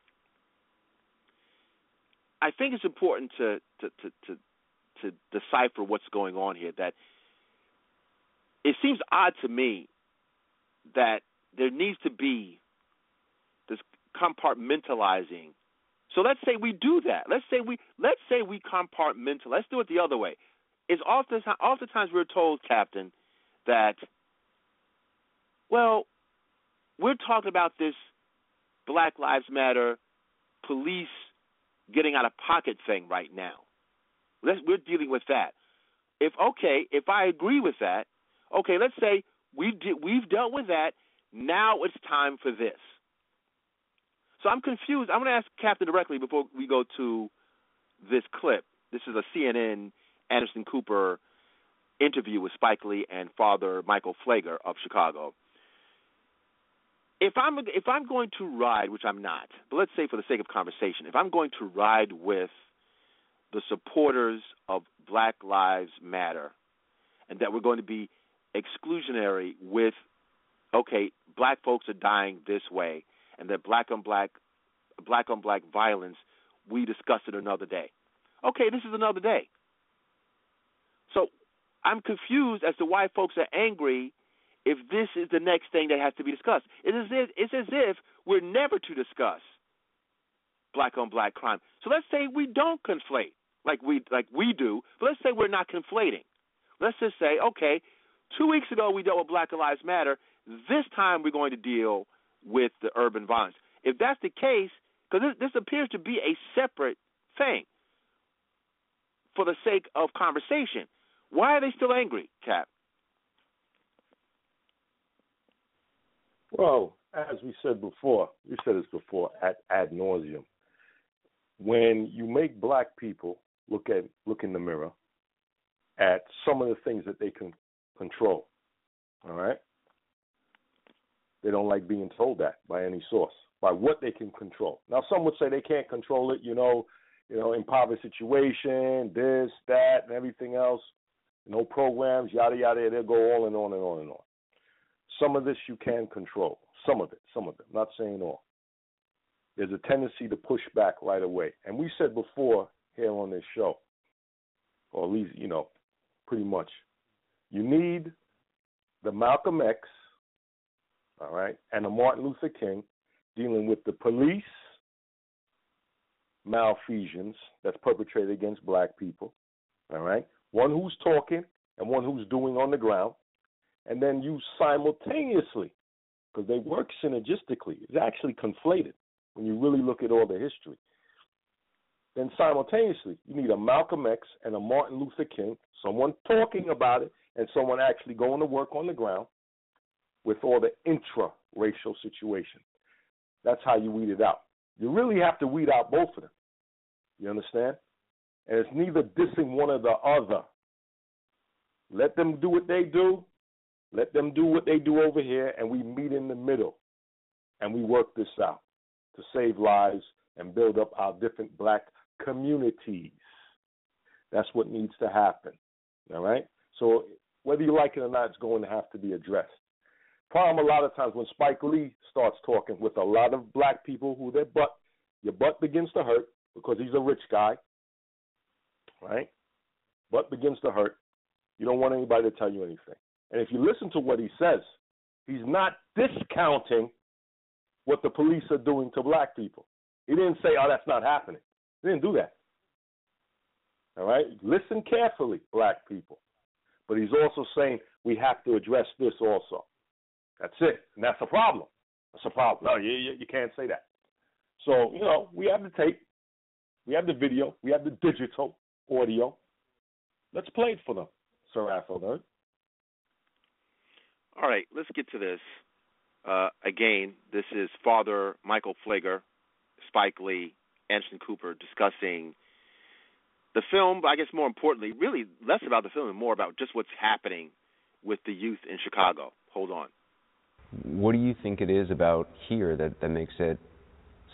I think it's important to decipher what's going on here. That it seems odd to me that there needs to be this compartmentalizing. So let's say we do that. Let's say we compartmentalize. Let's do it the other way. It's oftentimes we're told, Captain, that, well, we're talking about this Black Lives Matter, police getting out of pocket thing right now. We're dealing with that. If I agree with that, okay, let's say we've dealt with that. Now it's time for this. So I'm confused. I'm going to ask Captain directly before we go to this clip. This is a CNN Anderson Cooper interview with Spike Lee and Father Michael Flager of Chicago. If I'm going to ride, which I'm not, but let's say for the sake of conversation, if I'm going to ride with the supporters of Black Lives Matter and that we're going to be exclusionary with, okay, black folks are dying this way, and that black on black violence, we discuss it another day. Okay, this is another day. So I'm confused as to why folks are angry if this is the next thing that has to be discussed. It's as if we're never to discuss black-on-black crime. So let's say we don't conflate like we do, but let's say we're not conflating. Let's just say, okay, 2 weeks ago we dealt with Black Lives Matter. This time we're going to deal with the urban violence. If that's the case, because this appears to be a separate thing for the sake of conversation, why are they still angry, Cap? Well, as we said this before at ad nauseum, when you make black people look in the mirror at some of the things that they can control, all right, they don't like being told that by any source, by what they can control. Now, some would say they can't control it, impoverished situation, this, that, and everything else, no programs, yada, yada, they'll go all and on and on and on. Some of this you can control, some of it, not saying all. There's a tendency to push back right away. And we said before here on this show, or at least, pretty much, you need the Malcolm X, all right, and the Martin Luther King dealing with the police malfeasance that's perpetrated against black people, all right? One who's talking and one who's doing on the ground, and then you simultaneously, because they work synergistically. It's actually conflated when you really look at all the history. Then simultaneously, you need a Malcolm X and a Martin Luther King, someone talking about it and someone actually going to work on the ground with all the intra-racial situation. That's how you weed it out. You really have to weed out both of them. You understand? And it's neither dissing one or the other. Let them do what they do. Let them do what they do over here, and we meet in the middle, and we work this out to save lives and build up our different black communities. That's what needs to happen, all right? So whether you like it or not, it's going to have to be addressed. Problem a lot of times when Spike Lee starts talking with a lot of black people who your butt begins to hurt because he's a rich guy, right? Butt begins to hurt. You don't want anybody to tell you anything. And if you listen to what he says, he's not discounting what the police are doing to black people. He didn't say, oh, that's not happening. He didn't do that. All right? Listen carefully, black people. But he's also saying we have to address this also. That's it. And that's a problem. That's a problem. No, you can't say that. So, we have the tape. We have the video. We have the digital audio. Let's play it for them, Sir Afro Nerd. All right, let's get to this. Again, this is Father Michael Flager, Spike Lee, Anderson Cooper discussing the film, but I guess more importantly, really less about the film and more about just what's happening with the youth in Chicago. Hold on. What do you think it is about here that makes it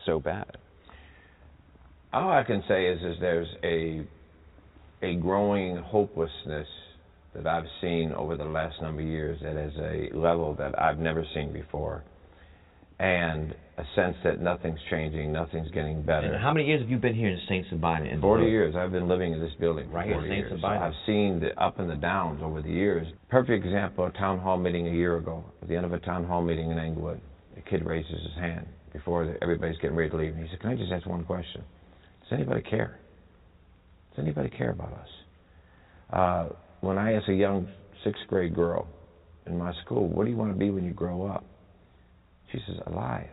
so bad? All I can say is there's a growing hopelessness that I've seen over the last number of years that is a level that I've never seen before, and a sense that nothing's changing, nothing's getting better. And how many years have you been here in St. Sabina? 40 years. I've been living in this building right here in St. Sabina. I've seen the up and the downs over the years. Perfect example, a town hall meeting a year ago. At the end of a town hall meeting in Englewood, a kid raises his hand before everybody's getting ready to leave. And he said, can I just ask one question? Does anybody care? Does anybody care about us? When I asked a young 6th grade girl in my school, what do you want to be when you grow up? She says, alive.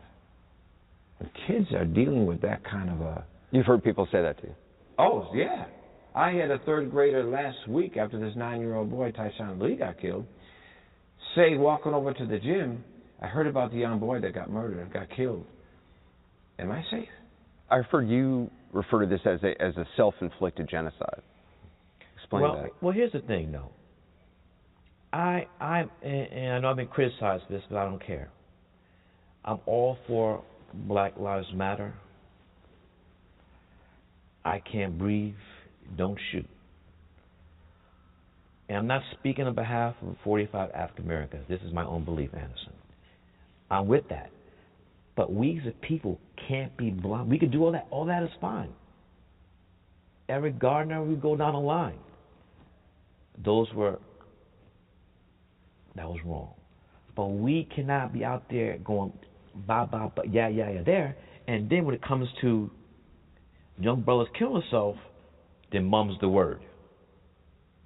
When kids are dealing with that kind of a... You've heard people say that to you? Oh, yeah. I had a 3rd grader last week after this 9-year-old boy, Tyson Lee, got killed, say, walking over to the gym, I heard about the young boy that got murdered and got killed. Am I safe? I've heard you refer to this as a self-inflicted genocide. Well, here's the thing, though. I know I've been criticized for this, but I don't care. I'm all for Black Lives Matter. I can't breathe. Don't shoot. And I'm not speaking on behalf of 45 African Americans. This is my own belief, Anderson. I'm with that. But we as a people can't be blind. We can do all that. All that is fine. Every gardener, we go down the line. That was wrong. But we cannot be out there going, bah, bah, bah, yeah, yeah, yeah, there. And then when it comes to young brothers killing themselves, then mum's the word.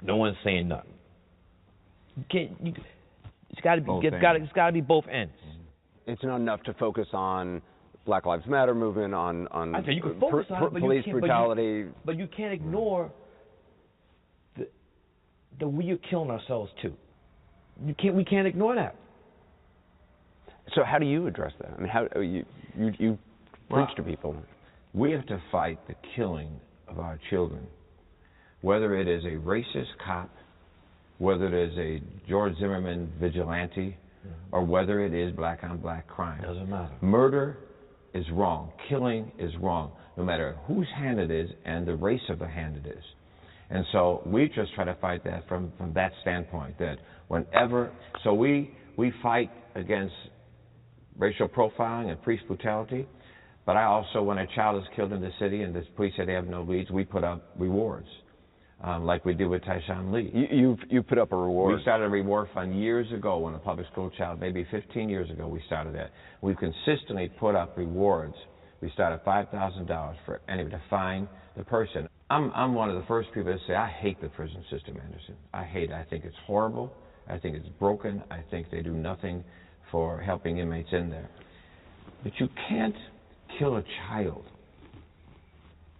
No one's saying nothing. It's got to be both ends. It's not enough to focus on Black Lives Matter movement, on I say you can focus on police brutality. But you can't ignore the we are killing ourselves too. We can't ignore that. So how do you address that? I mean, how you preach to people? We have to fight the killing of our children, whether it is a racist cop, whether it is a George Zimmerman vigilante, or whether it is black on black crime. Doesn't matter. Murder is wrong. Killing is wrong, no matter whose hand it is and the race of the hand it is. And so we just try to fight that from that standpoint, that whenever, so we fight against racial profiling and police brutality, but I also, when a child is killed in the city and the police say they have no leads, we put up rewards, like we did with Tyshawn Lee. You put up a reward. We started a reward fund years ago when a public school child, maybe 15 years ago, we started that. We've consistently put up rewards. We started $5,000 for anyone to find the person. I'm one of the first people to say I hate the prison system, Anderson. I hate it. I think it's horrible. I think it's broken. I think they do nothing for helping inmates in there. But you can't kill a child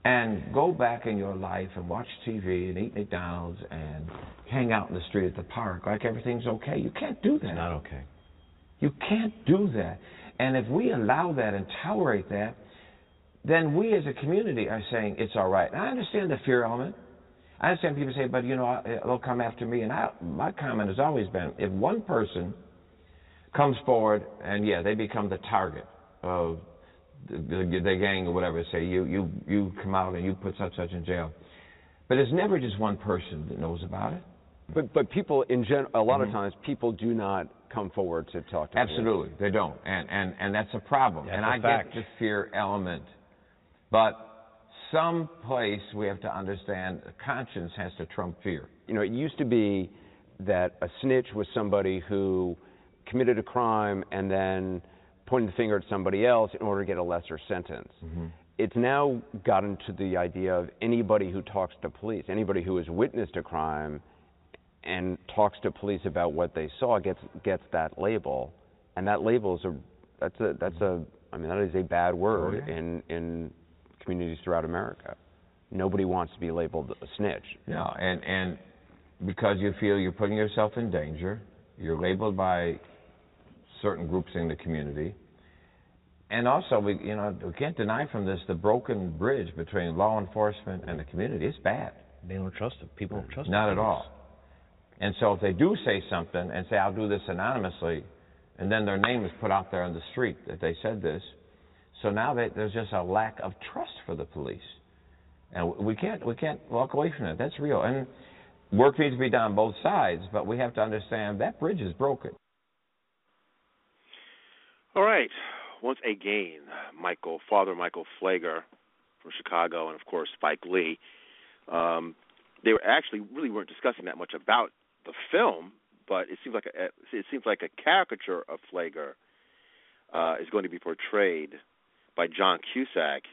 and go back in your life and watch TV and eat McDonald's and hang out in the street at the park like everything's okay. You can't do that. It's not okay. You can't do that. And if we allow that and tolerate that, then we as a community are saying it's all right. And I understand the fear element. I understand people say, but, you know, they'll come after me. And my comment has always been, if one person comes forward and, yeah, they become the target of the gang or whatever, say you come out and you put such in jail. But it's never just one person that knows about it. But people in general, a lot of times, people do not come forward to talk to people. Absolutely, they don't, and that's a problem. That's and a I fact. Get the fear element, but some place we have to understand conscience has to trump fear. You know, it used to be that a snitch was somebody who committed a crime and then pointing the finger at somebody else in order to get a lesser sentence. Mm-hmm. It's now gotten to the idea of anybody who talks to police, anybody who has witnessed a crime and talks to police about what they saw gets that label, and that label is that is a bad word in communities throughout America. Nobody wants to be labeled a snitch. No, and because you feel you're putting yourself in danger, you're labeled by certain groups in the community. And also, we can't deny from this the broken bridge between law enforcement and the community. It's bad. They don't trust them. People don't trust them. Not at all. And so if they do say something and say, I'll do this anonymously, and then their name is put out there on the street that they said this, so now there's just a lack of trust for the police. And we can't walk away from that. That's real. And work needs to be done on both sides, but we have to understand that bridge is broken. All right. Once again, Father Michael Flager from Chicago, and of course Spike Lee, they were actually really weren't discussing that much about the film, but it seems like a caricature of Flager is going to be portrayed by John Cusack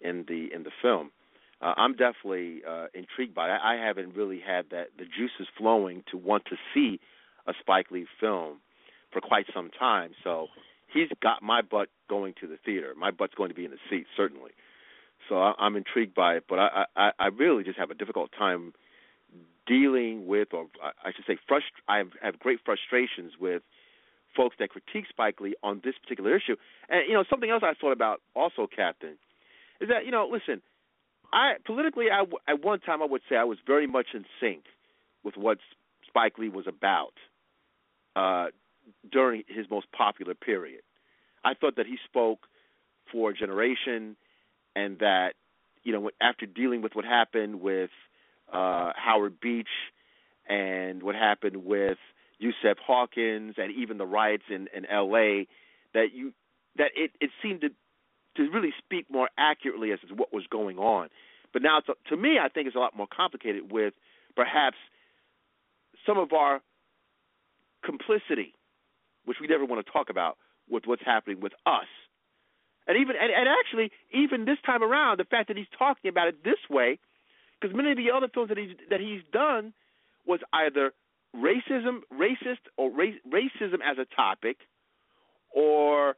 in the film. I'm definitely intrigued by it. I haven't really had the juices flowing to want to see a Spike Lee film for quite some time, so he's got my butt going to the theater. My butt's going to be in the seat, certainly. So I'm intrigued by it, but I really just have a difficult time dealing with, or I should say, I have great frustrations with folks that critique Spike Lee on this particular issue. And, you know, something else I thought about also, Captain, is that, you know, listen, politically, at one time I would say I was very much in sync with what Spike Lee was about during his most popular period. I thought that he spoke for a generation, and that, you know, after dealing with what happened with Howard Beach and what happened with Yusef Hawkins and even the riots in L.A., that it seemed to really speak more accurately as to what was going on. But now, to me, I think it's a lot more complicated with perhaps some of our complicity which we never want to talk about with what's happening with us. And even and actually, even this time around, the fact that he's talking about it this way, because many of the other films that he's done was either racism as a topic, or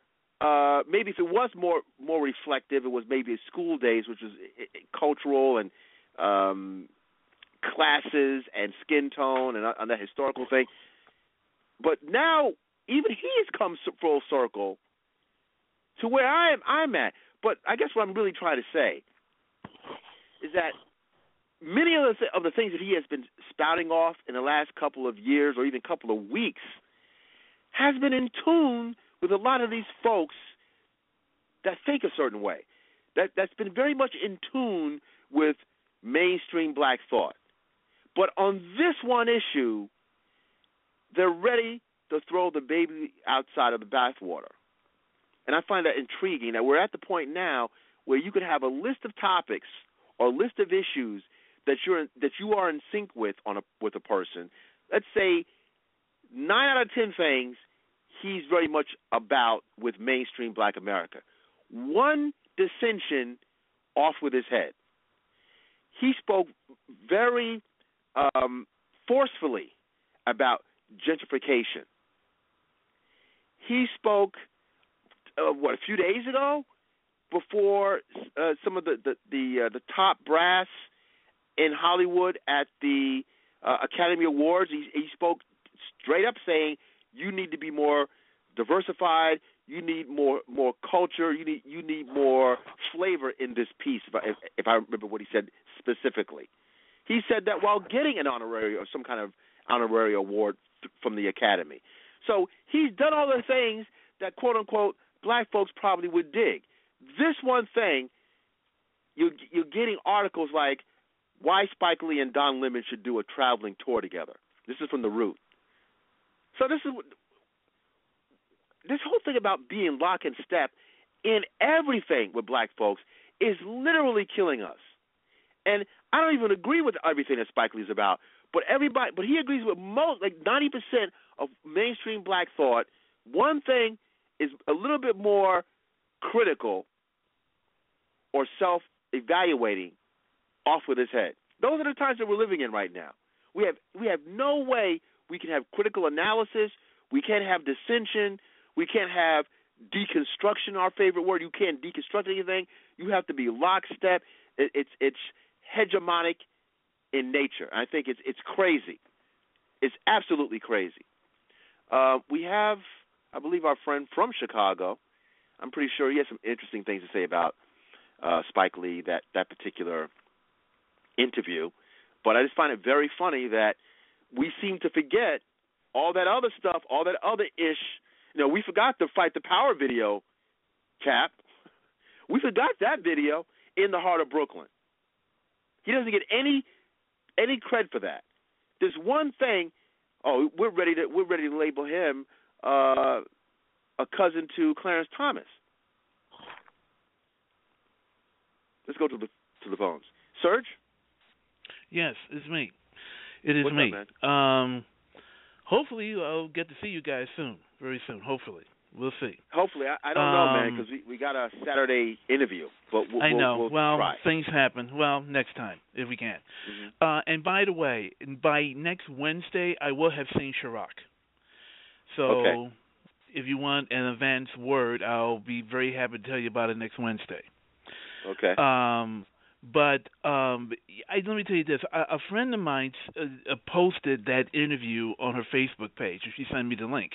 maybe if it was more reflective, it was maybe his school days, which was cultural and classes and skin tone and that historical thing. But now even he has come full circle to where I'm at. But I guess what I'm really trying to say is that many of the things that he has been spouting off in the last couple of years or even couple of weeks has been in tune with a lot of these folks that think a certain way, that's been very much in tune with mainstream black thought. But on this one issue, they're ready to throw the baby outside of the bathwater. And I find that intriguing, that we're at the point now where you could have a list of topics or a list of issues that you are in sync with with a person. Let's say 9 out of 10 things he's very much about with mainstream black America. One dissension off with his head. He spoke very forcefully about gentrification. He spoke, a few days ago, before some of the top brass in Hollywood at the Academy Awards. He spoke straight up saying, you need to be more diversified. You need more culture. You need more flavor in this piece. If I remember what he said specifically, he said that while getting an honorary or some kind of honorary award from the Academy. So he's done all the things that quote unquote black folks probably would dig. This one thing, you're getting articles like why Spike Lee and Don Lemon should do a traveling tour together. This is from The Root. So this whole thing about being lock and step in everything with black folks is literally killing us. And I don't even agree with everything that Spike Lee's about, but he agrees with most, like 90% of mainstream black thought. One thing is a little bit more critical or self-evaluating off with his head. Those are the times that we're living in right now. We have no way we can have critical analysis. We can't have dissension. We can't have deconstruction, our favorite word. You can't deconstruct anything. You have to be lockstep. It's hegemonic in nature. I think it's crazy. It's absolutely crazy. We have, I believe, our friend from Chicago. I'm pretty sure he has some interesting things to say about Spike Lee, that particular interview. But I just find it very funny that we seem to forget all that other stuff, all that other ish. You know, we forgot the Fight the Power video, Cap. We forgot that video in the heart of Brooklyn. He doesn't get any cred for that. There's one thing. Oh, we're ready to label him a cousin to Clarence Thomas. Let's go to the phones. Serge? Yes, it's me. It is What's me. Up, hopefully, I'll get to see you guys soon, very soon. Hopefully, we'll see. Hopefully, I don't know, man, because we got a Saturday interview. But I know. We'll try. Things happen. Well, next time if we can. Mm-hmm. And by the way, by next Wednesday, I will have seen Chirac. So, okay. If you want an advance word, I'll be very happy to tell you about it next Wednesday. Okay. Let me tell you this. A friend of mine posted that interview on her Facebook page. She sent me the link.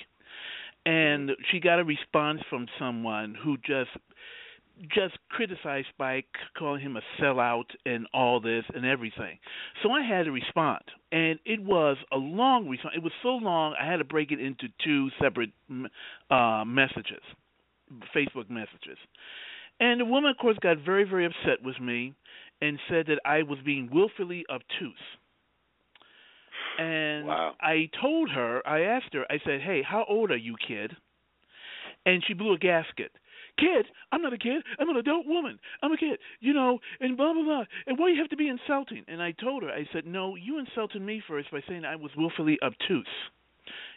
And she got a response from someone who just criticized Spike, calling him a sellout and all this and everything. So I had to respond. And it was a long response. It was so long, I had to break it into two separate messages, Facebook messages. And the woman, of course, got very, very upset with me and said that I was being willfully obtuse. And wow. I asked her, I said, hey, how old are you, kid? And she blew a gasket. Kid? I'm not a kid. I'm an adult woman. I'm a kid, you know, and blah, blah, blah. And why do you have to be insulting? And I told her, I said, no, you insulted me first by saying I was willfully obtuse.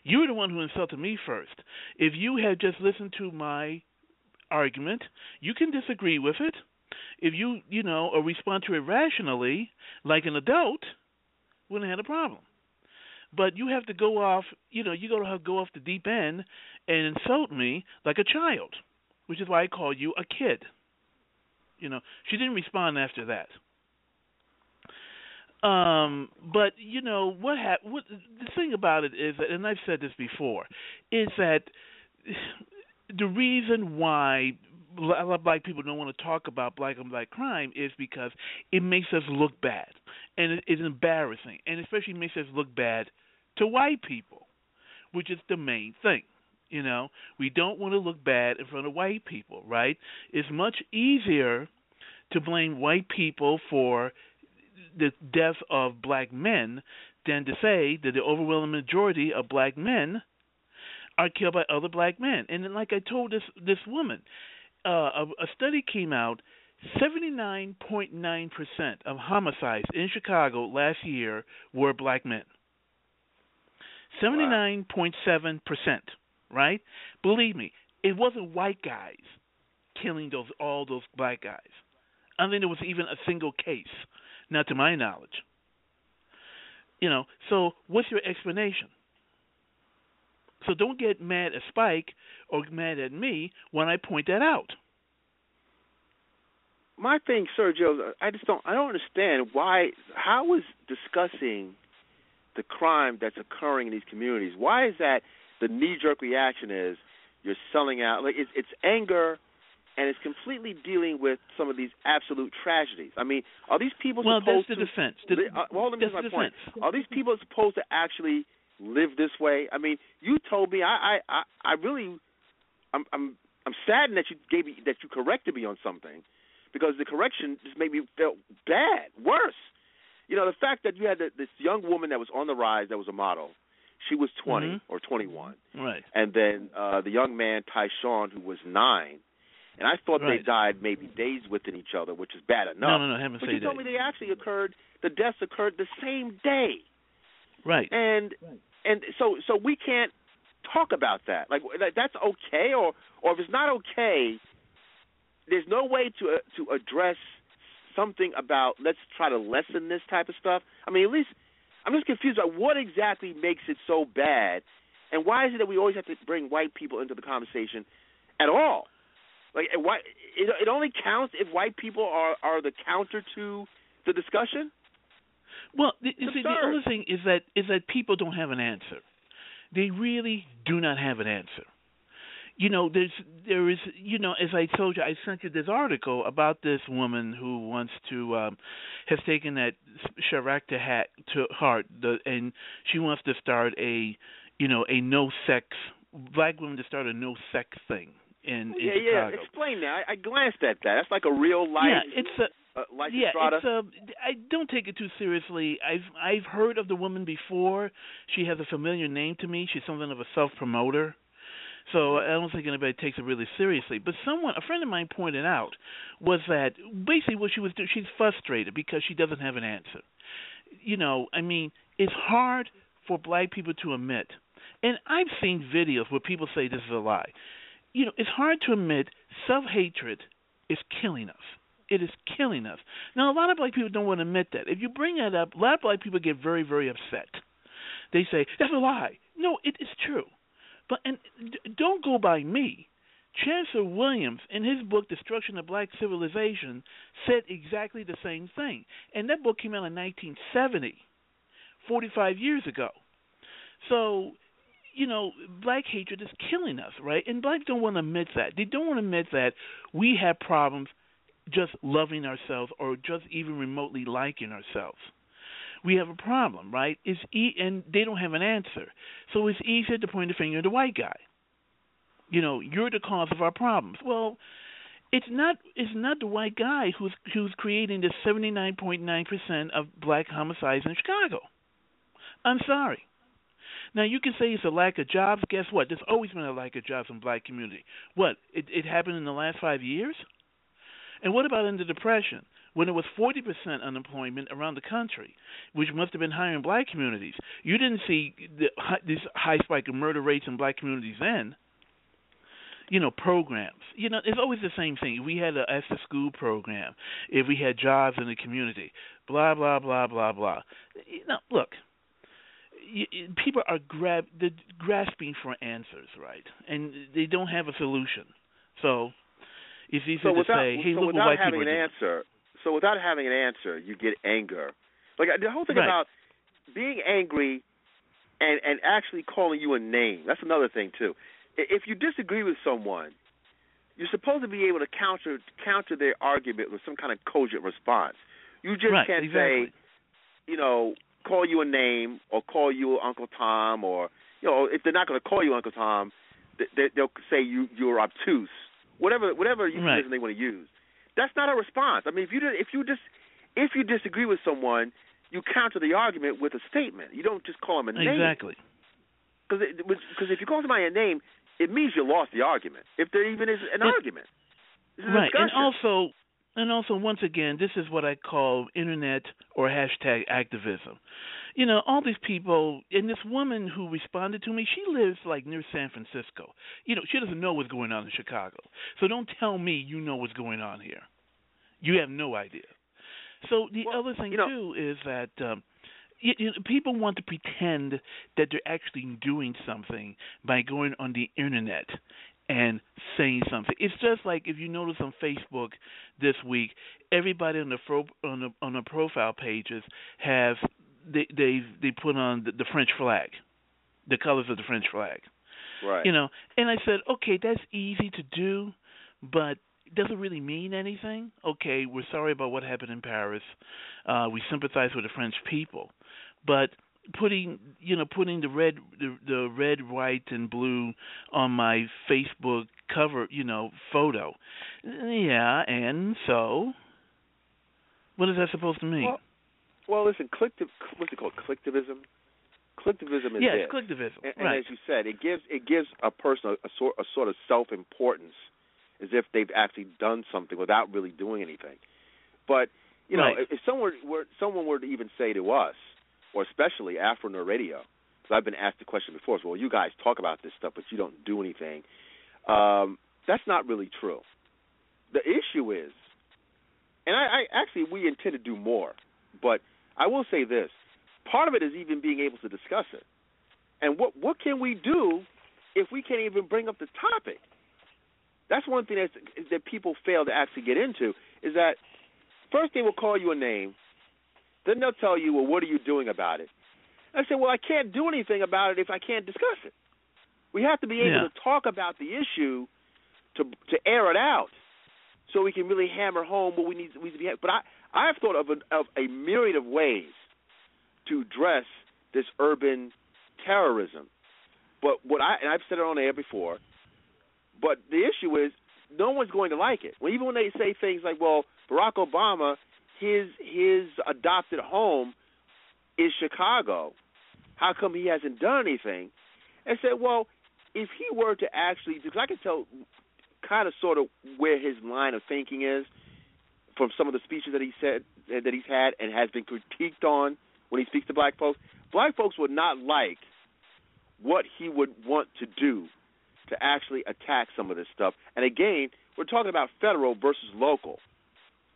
You were the one who insulted me first. If you had just listened to my argument, you can disagree with it. If you, you know, or respond to it rationally, like an adult, wouldn't have had a problem. But you have to go off, you know, you go off the deep end and insult me like a child, which is why I call you a kid. You know, she didn't respond after that. But you know what? What the thing about it is, and I've said this before, is that the reason why black people don't want to talk about black on black crime is because it makes us look bad, and it's embarrassing, and especially makes us look bad to white people, which is the main thing. You know, we don't want to look bad in front of white people, right? It's much easier to blame white people for the death of black men than to say that the overwhelming majority of black men are killed by other black men. And then, like I told this woman, a study came out, 79.9% of homicides in Chicago last year were black men. 79.7%, right? Believe me, it wasn't white guys killing all those black guys. I don't think there was even a single case. Not to my knowledge. You know, so what's your explanation? So don't get mad at Spike or mad at me when I point that out. My thing, Sergio, I don't understand why. How is discussing the crime that's occurring in these communities, why is that the knee-jerk reaction is you're selling out? Like it's anger. And it's completely dealing with some of these absolute tragedities. I mean, are these people supposed to... Well, that's the defense. Well, that's my point. Are these people supposed to actually live this way? I mean, you told me, I'm saddened that you corrected me on something, because the correction just made me feel bad, worse. You know, the fact that you had this young woman that was on the rise, that was a model. She was 20 mm-hmm. or 21. Right. And then the young man, Tyshawn, who was 9, and I thought right. they died maybe days within each other, which is bad enough. No, I haven't said that. But you told me they actually the deaths occurred the same day. Right. And so we can't talk about that. Like that's okay, or if it's not okay, there's no way to address something about let's try to lessen this type of stuff. I mean, at least I'm just confused about what exactly makes it so bad, and why is it that we always have to bring white people into the conversation at all? Like, why it only counts if white people are the counter to the discussion? Well, the other thing is that people don't have an answer. They really do not have an answer. You know, there is you know, as I told you, I sent you this article about this woman who wants to has taken that Chirac to heart, and she wants to start a no sex black woman to start a no sex thing. In Chicago. Yeah. Explain that. I glanced at that. That's like a real life. Yeah, it's I don't take it too seriously. I've heard of the woman before. She has a familiar name to me. She's something of a self-promoter, so I don't think anybody takes it really seriously. But a friend of mine pointed out, was that basically what she was doing. She's frustrated because she doesn't have an answer. You know, I mean, it's hard for black people to admit, and I've seen videos where people say this is a lie. You know, it's hard to admit self-hatred is killing us. It is killing us. Now, a lot of black people don't want to admit that. If you bring that up, a lot of black people get very, very upset. They say, that's a lie. No, it is true. But don't go by me. Chancellor Williams, in his book, Destruction of Black Civilization, said exactly the same thing. And that book came out in 1970, 45 years ago. So... you know, black hatred is killing us, right? And blacks don't want to admit that. They don't want to admit that we have problems just loving ourselves or just even remotely liking ourselves. We have a problem, right? And they don't have an answer. So it's easier to point the finger at the white guy. You know, you're the cause of our problems. Well, it's not the white guy who's creating the 79.9% of black homicides in Chicago. I'm sorry. Now, you can say it's a lack of jobs. Guess what? There's always been a lack of jobs in the black community. What? It happened in the last 5 years? And what about in the Depression? when it was 40% unemployment around the country, which must have been higher in black communities. You didn't see this high spike in murder rates in black communities then. You know, programs. You know, it's always the same thing. If we had an after-school program, if we had jobs in the community, blah, blah, blah, blah, blah. You know, look, people are grasping for answers, right? And they don't have a solution. So it's easy to say, hey, look what white people are doing. So without having an answer, you get anger. Like the whole thing about being angry and actually calling you a name, that's another thing, too. If you disagree with someone, you're supposed to be able to counter their argument with some kind of cogent response. You just can't say, you know, call you a name or call you Uncle Tom, or, you know, if they're not going to call you Uncle Tom, they'll say you're obtuse, whatever euphemism they want to use. That's not a response. I mean, if you disagree with someone, you counter the argument with a statement. You don't just call them a name. Exactly. Because if you call somebody a name, it means you lost the argument, if there even is an argument. It's a discussion. And also, once again, this is what I call internet or hashtag activism. You know, all these people, and this woman who responded to me, she lives like near San Francisco. You know, she doesn't know what's going on in Chicago. So don't tell me you know what's going on here. You have no idea. So the other thing, too, is that people want to pretend that they're actually doing something by going on the internet and saying something. It's just like if you notice on Facebook this week, everybody on the profile pages have they put on the French flag, the colors of the French flag. Right. You know, and I said, okay, that's easy to do, but it doesn't really mean anything. Okay, we're sorry about what happened in Paris. We sympathize with the French people, but putting the red, white, and blue on my Facebook cover, photo. Yeah, and so, what is that supposed to mean? Well, listen, what's it called? Collectivism. Collectivism is it's collectivism. And as you said, it gives a person a sort of self-importance, as if they've actually done something without really doing anything. But if someone were to even say to us, or especially Afro Nerd Radio, because I've been asked the question before, well, you guys talk about this stuff, but you don't do anything. That's not really true. The issue is, and we intend to do more, but I will say this, part of it is even being able to discuss it. And what can we do if we can't even bring up the topic? That's one thing that people fail to actually get into, is that first they will call you a name. Then they'll tell you, well, what are you doing about it? I say, well, I can't do anything about it if I can't discuss it. We have to be able to talk about the issue to air it out, so we can really hammer home what we need to be. But I've thought of a myriad of ways to address this urban terrorism. But I've said it on air before, but the issue is no one's going to like it. Well, even when they say things like, well, Barack Obama, his adopted home is Chicago. How come he hasn't done anything? I said, well, if he were to actually, because I can tell kind of sort of where his line of thinking is from some of the speeches that he said, that he's had and has been critiqued on when he speaks to black folks. Black folks would not like what he would want to do to actually attack some of this stuff. And again, we're talking about federal versus local.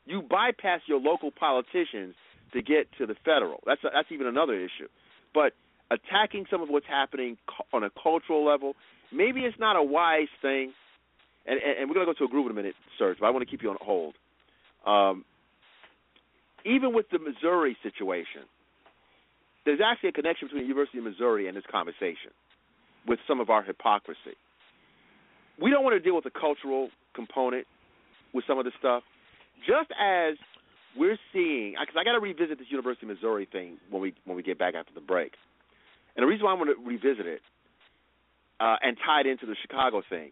You bypass your local politicians to get to the federal. That's even another issue. But attacking some of what's happening on a cultural level, maybe it's not a wise thing. And we're going to go to a groove in a minute, Serge, but I want to keep you on hold. Even with the Missouri situation, there's actually a connection between the University of Missouri and this conversation with some of our hypocrisy. We don't want to deal with the cultural component with some of this stuff. Just as we're seeing, because I got to revisit this University of Missouri thing when we get back after the break, and the reason why I want to revisit it and tie it into the Chicago thing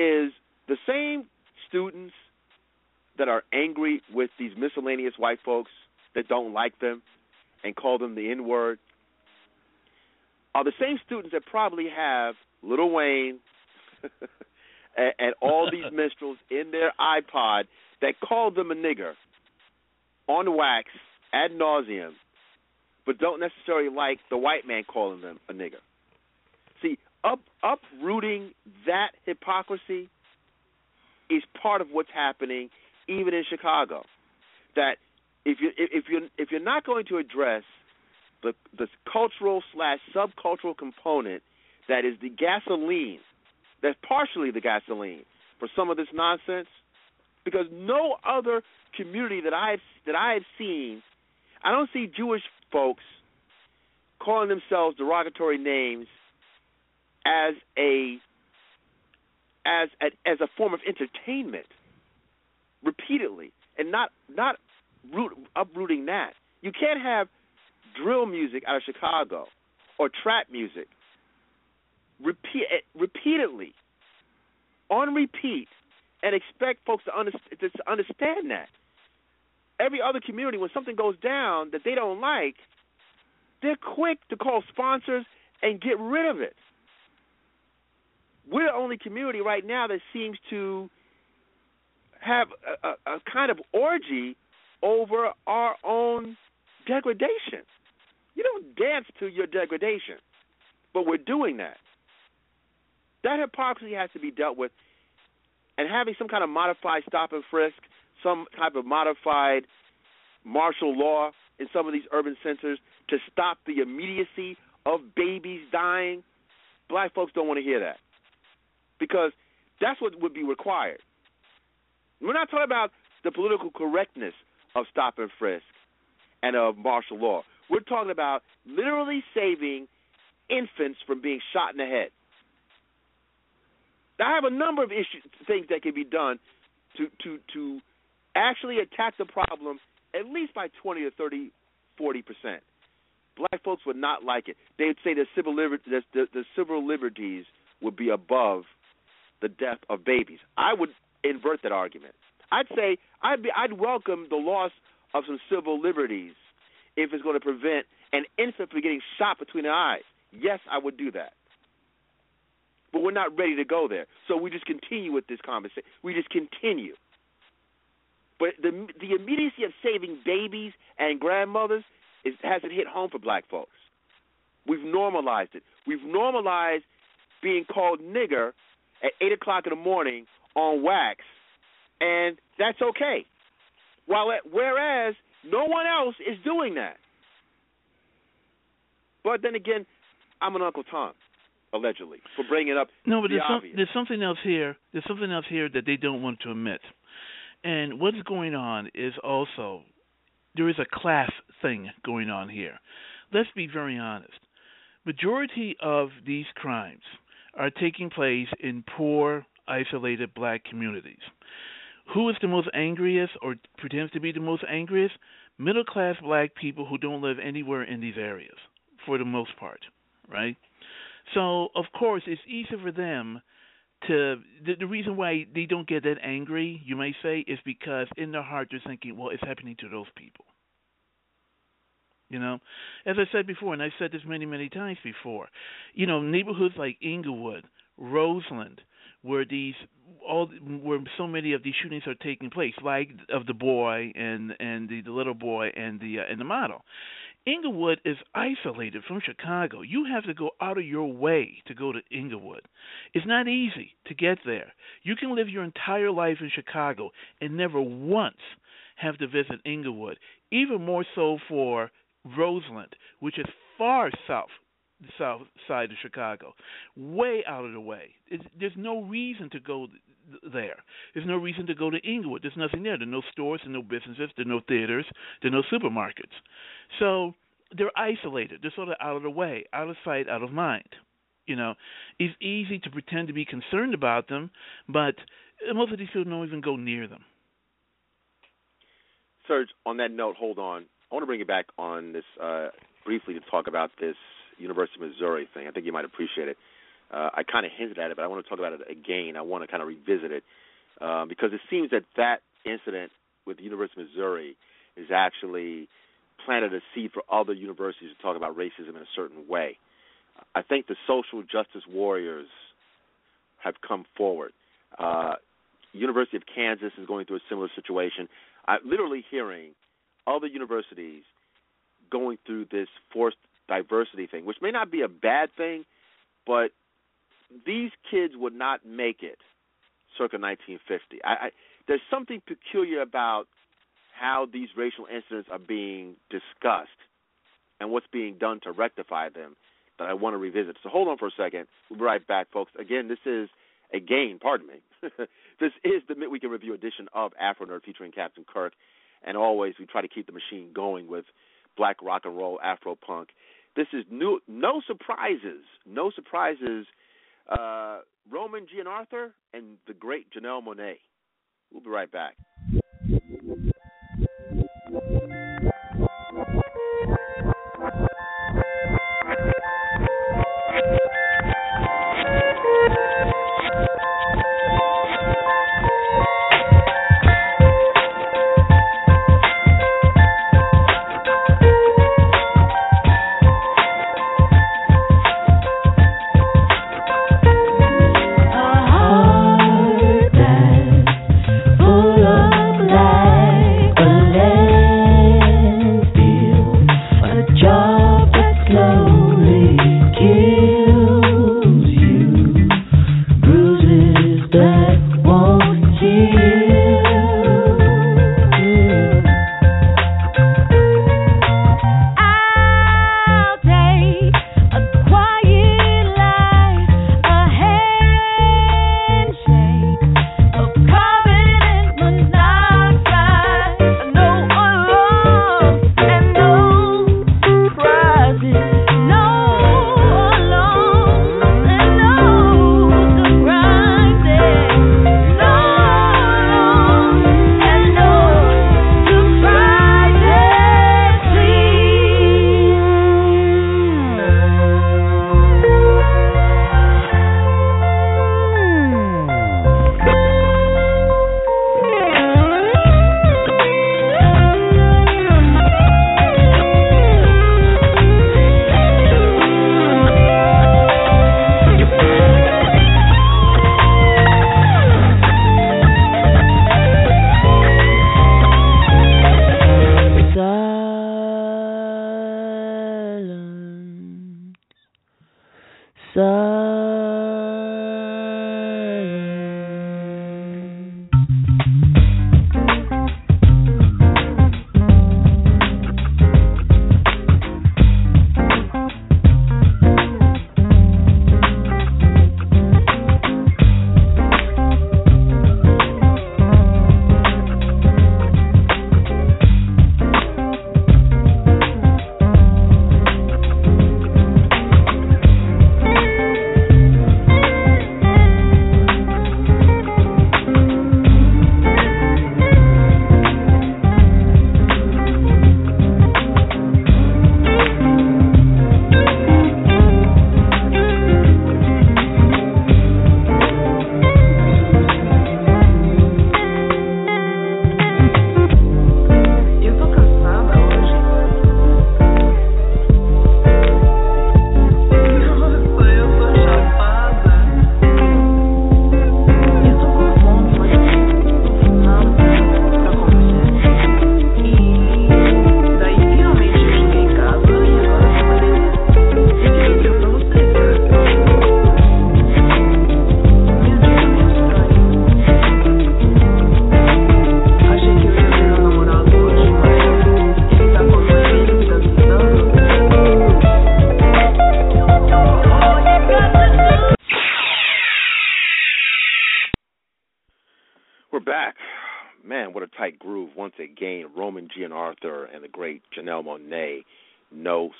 is the same students that are angry with these miscellaneous white folks that don't like them and call them the N-word are the same students that probably have Lil Wayne and all these minstrels in their iPod that called them a nigger on wax ad nauseum, but don't necessarily like the white man calling them a nigger. See, uprooting that hypocrisy is part of what's happening even in Chicago. That if you're not going to address the cultural / subcultural component that is the gasoline, that's partially the gasoline for some of this nonsense, because no other community that I have seen, I don't see Jewish folks calling themselves derogatory names as a form of entertainment repeatedly, and not uprooting that. You can't have drill music out of Chicago or trap music repeatedly on repeat and expect folks to understand that. Every other community, when something goes down that they don't like, they're quick to call sponsors and get rid of it. We're the only community right now that seems to have a kind of orgy over our own degradation. You don't dance to your degradation, but we're doing that. That hypocrisy has to be dealt with, and having some kind of modified stop and frisk, some type of modified martial law in some of these urban centers to stop the immediacy of babies dying, black folks don't want to hear that, because that's what would be required. We're not talking about the political correctness of stop and frisk and of martial law. We're talking about literally saving infants from being shot in the head. Now, I have a number of things that can be done to actually attack the problem at least by 20 to 30, 40%. Black folks would not like it. They would say the civil liberties would be above the death of babies. I would invert that argument. I'd say I'd welcome the loss of some civil liberties if it's going to prevent an infant from getting shot between the eyes. Yes, I would do that. But we're not ready to go there. So we just continue with this conversation. We just continue. But the immediacy of saving babies and grandmothers hasn't hit home for black folks. We've normalized it. We've normalized being called nigger at 8 o'clock in the morning on wax, and that's okay. Whereas no one else is doing that. But then again, I'm an Uncle Tom, allegedly, for bringing up obvious. There's something else here. There's something else here that they don't want to admit. And what's going on is also there is a class thing going on here. Let's be very honest. Majority of these crimes are taking place in poor, isolated black communities. Who is the most angriest or pretends to be the most angriest? Middle-class black people who don't live anywhere in these areas, for the most part, right? So, of course, it's easy for them the reason why they don't get that angry, you may say, is because in their heart they're thinking, well, it's happening to those people. You know, as I said before, and I've said this many, many times before, you know, neighborhoods like Inglewood, Roseland, where so many of these shootings are taking place, like of the boy and the little boy and the model. Inglewood is isolated from Chicago. You have to go out of your way to go to Inglewood. It's not easy to get there. You can live your entire life in Chicago and never once have to visit Inglewood, even more so for Roseland, which is far south. The south side of Chicago, way out of the way. There's no reason to go there. There's no reason to go to Inglewood. There's nothing there. There are no stores, there are no businesses, there are no theaters, there are no supermarkets. So they're isolated. They're sort of out of the way, out of sight, out of mind. You know, it's easy to pretend to be concerned about them, but most of these people don't even go near them. Serge, on that note, hold on. I want to bring you back on this briefly to talk about this University of Missouri thing. I think you might appreciate it. I kind of hinted at it, but I want to talk about it again. I want to kind of revisit it because it seems that incident with the University of Missouri is actually planted a seed for other universities to talk about racism in a certain way. I think the social justice warriors have come forward. University of Kansas is going through a similar situation. I'm literally hearing other universities going through this forced diversity thing, which may not be a bad thing, but these kids would not make it circa 1950. There's something peculiar about how these racial incidents are being discussed and what's being done to rectify them that I want to revisit. So hold on for a second. We'll be right back, folks. Again, this is this is the Midweek in Review edition of Afro Nerd featuring Captain Kirk. And always, we try to keep the machine going with black rock and roll, Afropunk. This is new, no surprises, Roman G. and Arthur and the great Janelle Monáe. We'll be right back.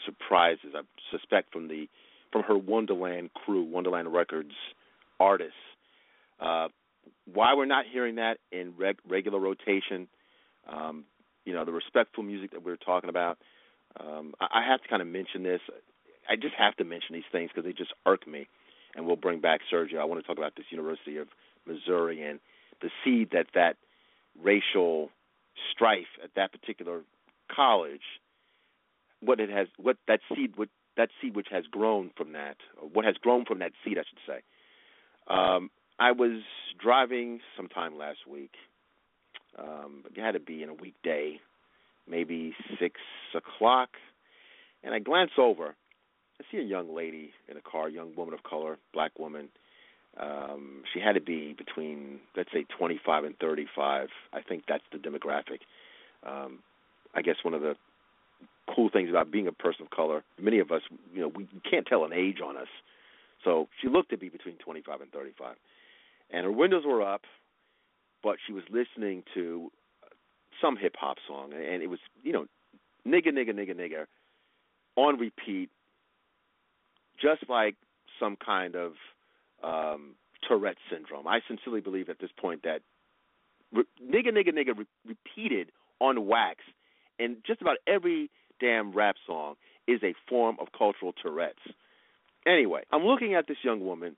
Surprises, I suspect, from her Wonderland crew, Wonderland Records artists. Why we're not hearing that in regular rotation, the respectful music that we're talking about. I have to kind of mention this. I just have to mention these things because they just irk me. And we'll bring back Sergio. I want to talk about this University of Missouri and the seed that racial strife at that particular college. What that seed which has grown from that, or what has grown from that seed, I should say. I was driving sometime last week. It had to be in a weekday, maybe 6 o'clock, and I glance over. I see a young lady in a car, young woman of color, black woman. She had to be between, let's say, 25 and 35. I think that's the demographic. I guess one of the cool things about being a person of color, many of us, you know, we can't tell an age on us. So she looked to be between 25 and 35. And her windows were up, but she was listening to some hip-hop song. And it was, you know, nigga, nigga, nigga, nigga, on repeat, just like some kind of Tourette syndrome. I sincerely believe at this point that nigga, nigga, nigga repeated on wax and just about every damn rap song is a form of cultural Tourette's. Anyway, I'm looking at this young woman,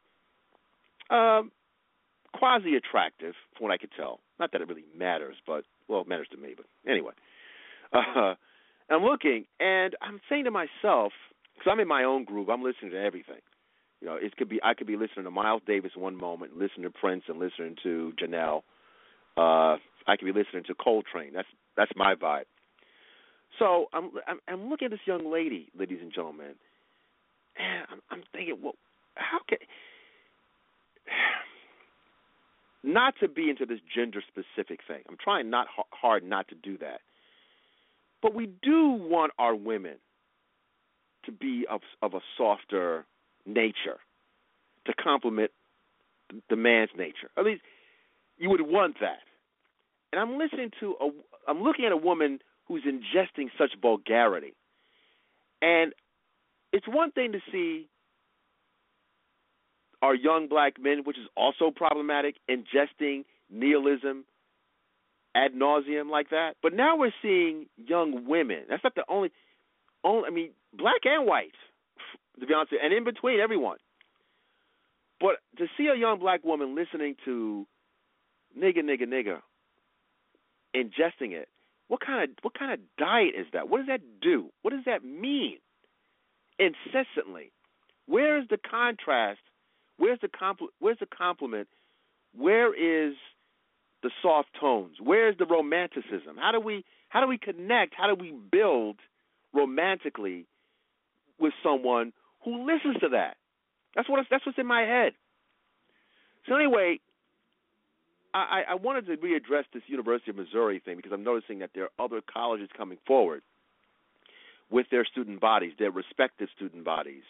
quasi-attractive from what I could tell. Not that it really matters, but, well, it matters to me, but anyway. I'm looking, and I'm saying to myself, because I'm in my own groove, I'm listening to everything. You know, it could be I could be listening to Miles Davis one moment, listening to Prince, and listening to Janelle. I could be listening to Coltrane. That's my vibe. So I'm looking at this young lady, ladies and gentlemen, and I'm thinking, well, how can not to be into this gender specific thing? I'm trying not hard not to do that, but we do want our women to be of a softer nature, to complement the man's nature. At least you would want that. And I'm looking at a woman who's ingesting such vulgarity. And it's one thing to see our young black men, which is also problematic, ingesting nihilism ad nauseum like that. But now we're seeing young women. That's not the only I mean, black and white, to be honest, and in between, everyone. But to see a young black woman listening to nigga, nigga, nigga, ingesting it, what kind of diet is that? What does that do? What does that mean? Incessantly. Where is the contrast? Where's the compliment? Where is the soft tones? Where's the romanticism? How do we connect? How do we build romantically with someone who listens to that? That's what's in my head. So anyway, I wanted to readdress this University of Missouri thing because I'm noticing that there are other colleges coming forward with their student bodies, their respective student bodies,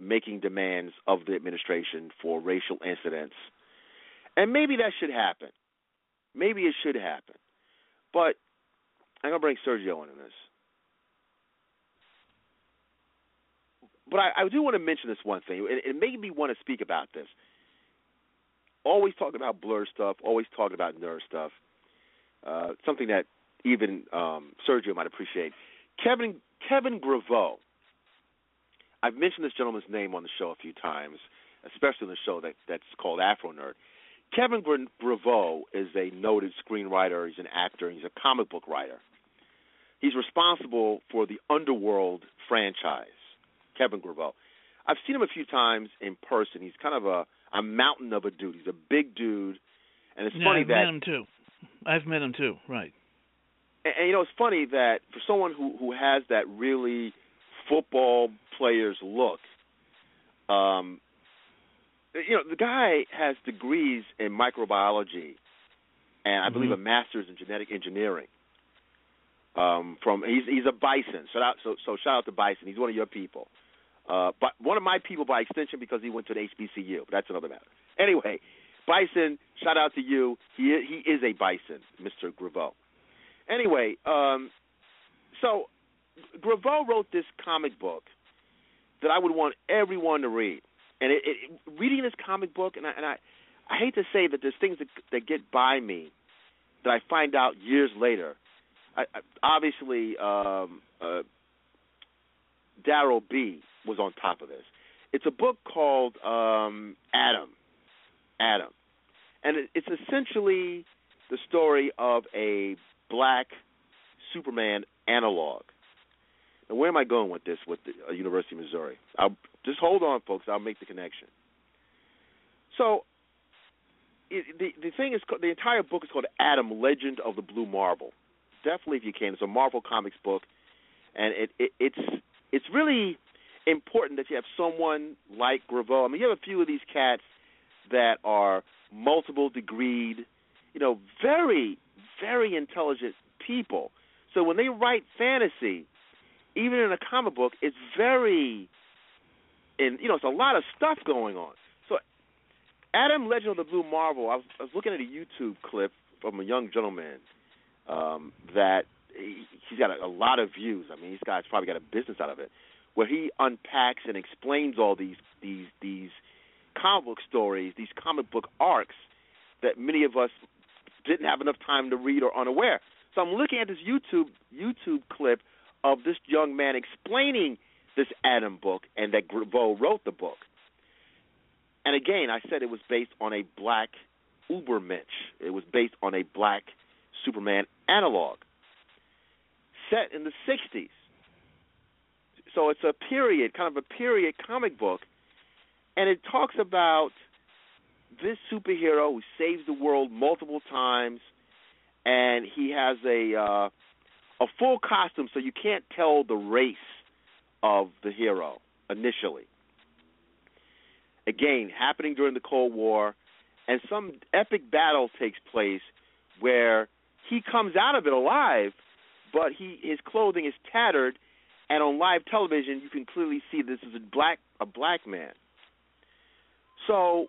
making demands of the administration for racial incidents. And maybe that should happen. Maybe it should happen. But I'm going to bring Sergio into this. But I do want to mention this one thing. It made me want to speak about this. Always talking about blur stuff, always talking about nerd stuff, something that even Sergio might appreciate. Kevin Graveau. I've mentioned this gentleman's name on the show a few times, especially on the show that's called Afro Nerd. Kevin Graveau is a noted screenwriter. He's an actor. He's a comic book writer. He's responsible for the Underworld franchise. Kevin Graveau. I've seen him a few times in person. He's kind of a mountain of a dude. He's a big dude, and it's funny that I've met him too, right? And you know, it's funny that for someone who has that really football player's look, you know, the guy has degrees in microbiology, and I believe a master's in genetic engineering. He's a Bison. Shout out to Bison. He's one of your people. But one of my people by extension because he went to an HBCU. That's another matter. Anyway, Bison, shout out to you. He is a Bison, Mr. Graveau. Anyway, so Graveau wrote this comic book that I would want everyone to read. And reading this comic book, and I hate to say that there's things that get by me that I find out years later. Obviously, Darryl B. was on top of this. It's a book called Adam. And it's essentially the story of a black Superman analog. Now, where am I going with this with the University of Missouri? Just hold on, folks. I'll make the connection. So the entire book is called Adam, Legend of the Blue Marble. definitely if you can. It's a Marvel Comics book, and it's really important that you have someone like Graveau. I mean, you have a few of these cats that are multiple degreed, you know, very, very intelligent people. So when they write fantasy, even in a comic book, it's very, and you know, it's a lot of stuff going on. So Adam Legend of the Blue Marvel, I was looking at a YouTube clip from a young gentleman that he's got a lot of views. I mean, this guy's probably got a business out of it, where he unpacks and explains all these comic book stories, these comic book arcs that many of us didn't have enough time to read or unaware. So I'm looking at this YouTube clip of this young man explaining this Adam book and that Graveau wrote the book. And again, I said it was based on a black Ubermensch. It was based on a black Superman analog set in the 60s. So it's a period, kind of a period comic book, and it talks about this superhero who saves the world multiple times, and he has a full costume, so you can't tell the race of the hero initially. Again, happening during the Cold War, and some epic battle takes place where he comes out of it alive, but his clothing is tattered, and on live television you can clearly see this is a black man. So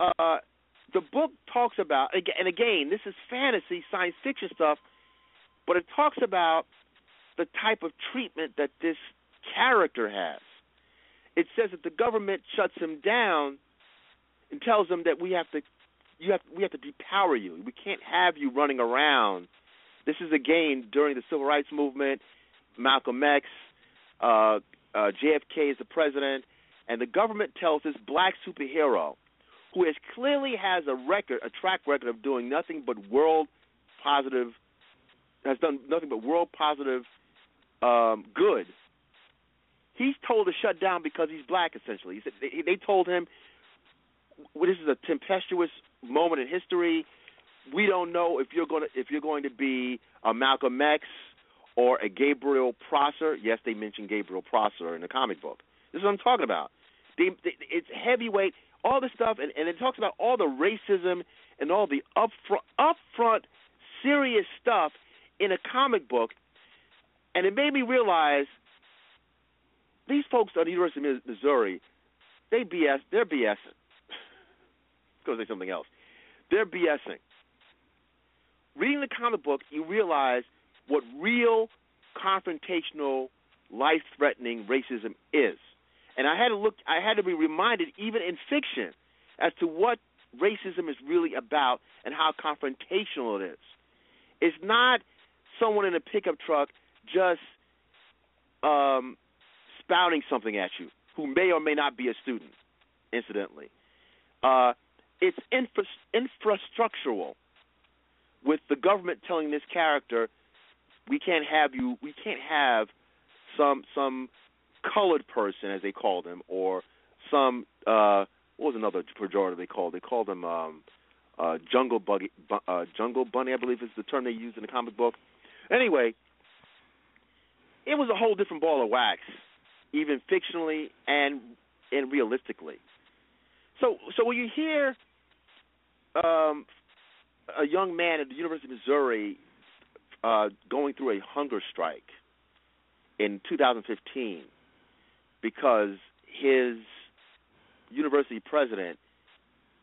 the book talks about, and again, this is fantasy, science fiction stuff, but it talks about the type of treatment that this character has. It says that the government shuts him down and tells him that we have to depower you. We can't have you running around. This is again during the Civil Rights Movement. Malcolm X, JFK is the president, and the government tells this black superhero, who has clearly has a track record of doing nothing but world positive good. He's told to shut down because he's black, essentially. He said, they told him, well, this is a tempestuous moment in history. We don't know if you're going to be a Malcolm X or a Gabriel Prosser. Yes, they mentioned Gabriel Prosser in the comic book. This is what I'm talking about. It's heavyweight, all this stuff, and it talks about all the racism and all the upfront serious stuff in a comic book, and it made me realize these folks at the University of Missouri, they're BSing. Go say something else. They're BSing. Reading the comic book, you realize what real confrontational, life-threatening racism is. And I had to be reminded, even in fiction, as to what racism is really about and how confrontational it is. It's not someone in a pickup truck just spouting something at you, who may or may not be a student, incidentally. It's infrastructural, with the government telling this character, we can't have some colored person, as they call them, or some what was another pejorative they called? They called them Jungle Bunny, I believe is the term they used in the comic book. Anyway, it was a whole different ball of wax, even fictionally and realistically. So when you hear a young man at the University of Missouri going through a hunger strike in 2015 because his university president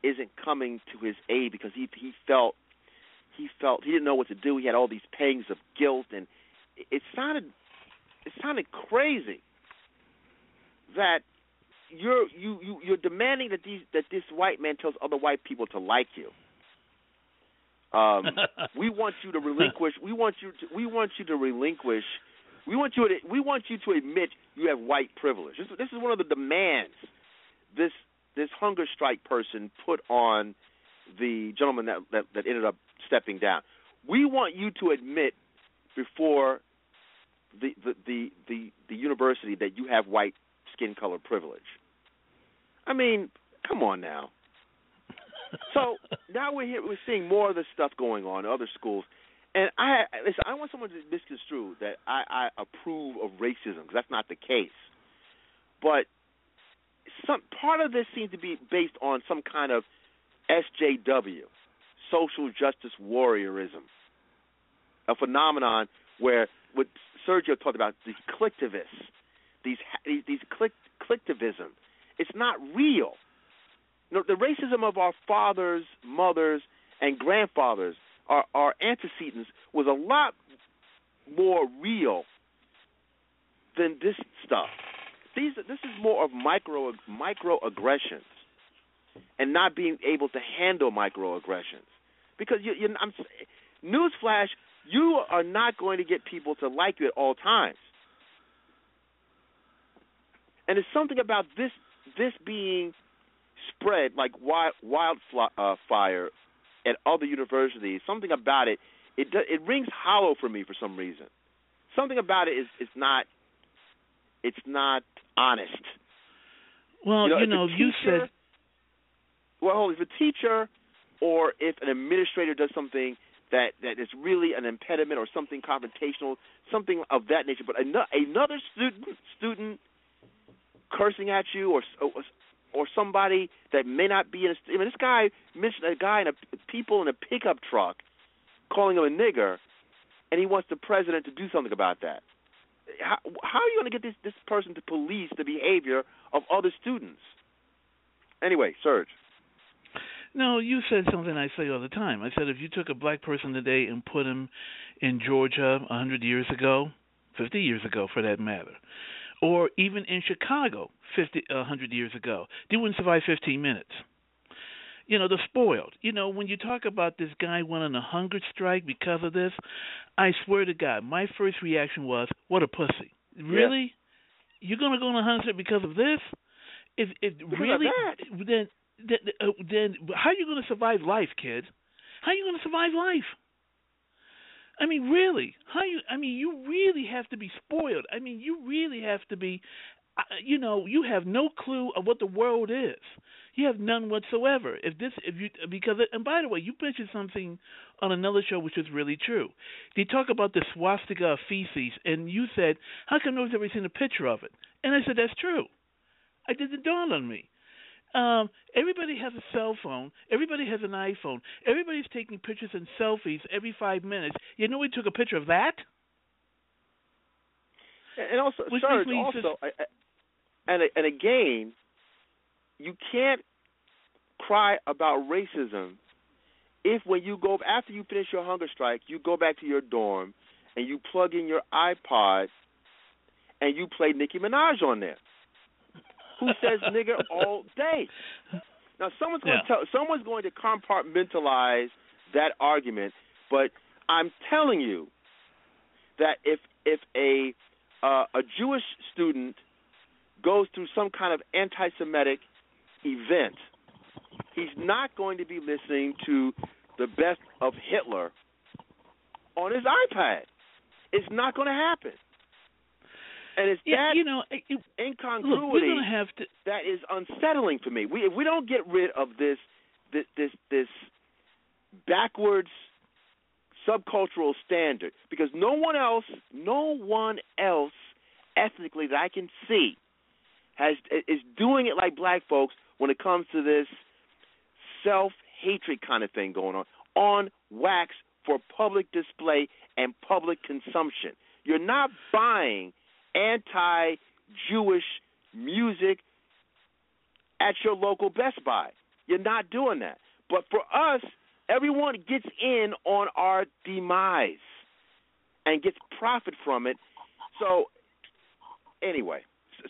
isn't coming to his aid because he felt he didn't know what to do. He had all these pangs of guilt, and it sounded crazy that you're demanding that this white man tells other white people to like you. We want you to admit you have white privilege. This is one of the demands this hunger strike person put on the gentleman that ended up stepping down. We want you to admit before the university that you have white skin color privilege. I mean, come on now. So now we're seeing more of this stuff going on in other schools. And I don't want someone to misconstrue that I approve of racism, because that's not the case. But some part of this seems to be based on some kind of SJW, social justice warriorism, a phenomenon where what Sergio talked about, these collectivists, these collectivism, it's not real. You know, the racism of our fathers, mothers, and grandfathers, our antecedents, was a lot more real than this stuff. This is more of microaggressions and not being able to handle microaggressions. Because, newsflash, you are not going to get people to like you at all times. And it's something about this being spread like wildfire at other universities. Something about it, it rings hollow for me for some reason. Something about it is it's not honest. Well, you said. Well, if a teacher or if an administrator does something that is really an impediment or something confrontational, something of that nature, but another student cursing at you or somebody that may not be in a... I mean, this guy mentioned a guy in a pickup truck calling him a nigger, and he wants the president to do something about that. How are you going to get this person to police the behavior of other students? Anyway, Serge. No, you said something I say all the time. I said if you took a black person today and put him in Georgia 100 years ago, 50 years ago for that matter, or even in Chicago 100 years ago, they wouldn't survive 15 minutes. They're spoiled. When you talk about this guy went on a hunger strike because of this, I swear to God, my first reaction was, what a pussy. Really? Yeah. You're going to go on a hunger strike because of this? Then how are you going to survive life, kid? How are you going to survive life? I mean, really? You really have to be spoiled. I mean, you really have to be, you have no clue of what the world is. You have none whatsoever. And by the way, you mentioned something on another show which is really true. They talk about the swastika of feces, and you said, how come nobody's ever seen a picture of it? And I said, that's true. It didn't dawn on me. Everybody has a cell phone. Everybody has an iPhone. Everybody's taking pictures and selfies every 5 minutes. You know, we took a picture of that. And also, Sarge, and again, you can't cry about racism if when you go after you finish your hunger strike, you go back to your dorm and you plug in your iPod and you play Nicki Minaj on there, who says nigger all day. Now, someone's going to compartmentalize that argument, but I'm telling you that if a Jewish student goes through some kind of anti-Semitic event, he's not going to be listening to the best of Hitler on his iPad. It's not going to happen. And it's incongruity that is unsettling to me. If we don't get rid of this backwards subcultural standard, because no one else ethnically that I can see is doing it like black folks when it comes to this self-hatred kind of thing going on wax for public display and public consumption. You're not buying anti-Jewish music at your local Best Buy. You're not doing that. But for us, everyone gets in on our demise and gets profit from it. So anyway,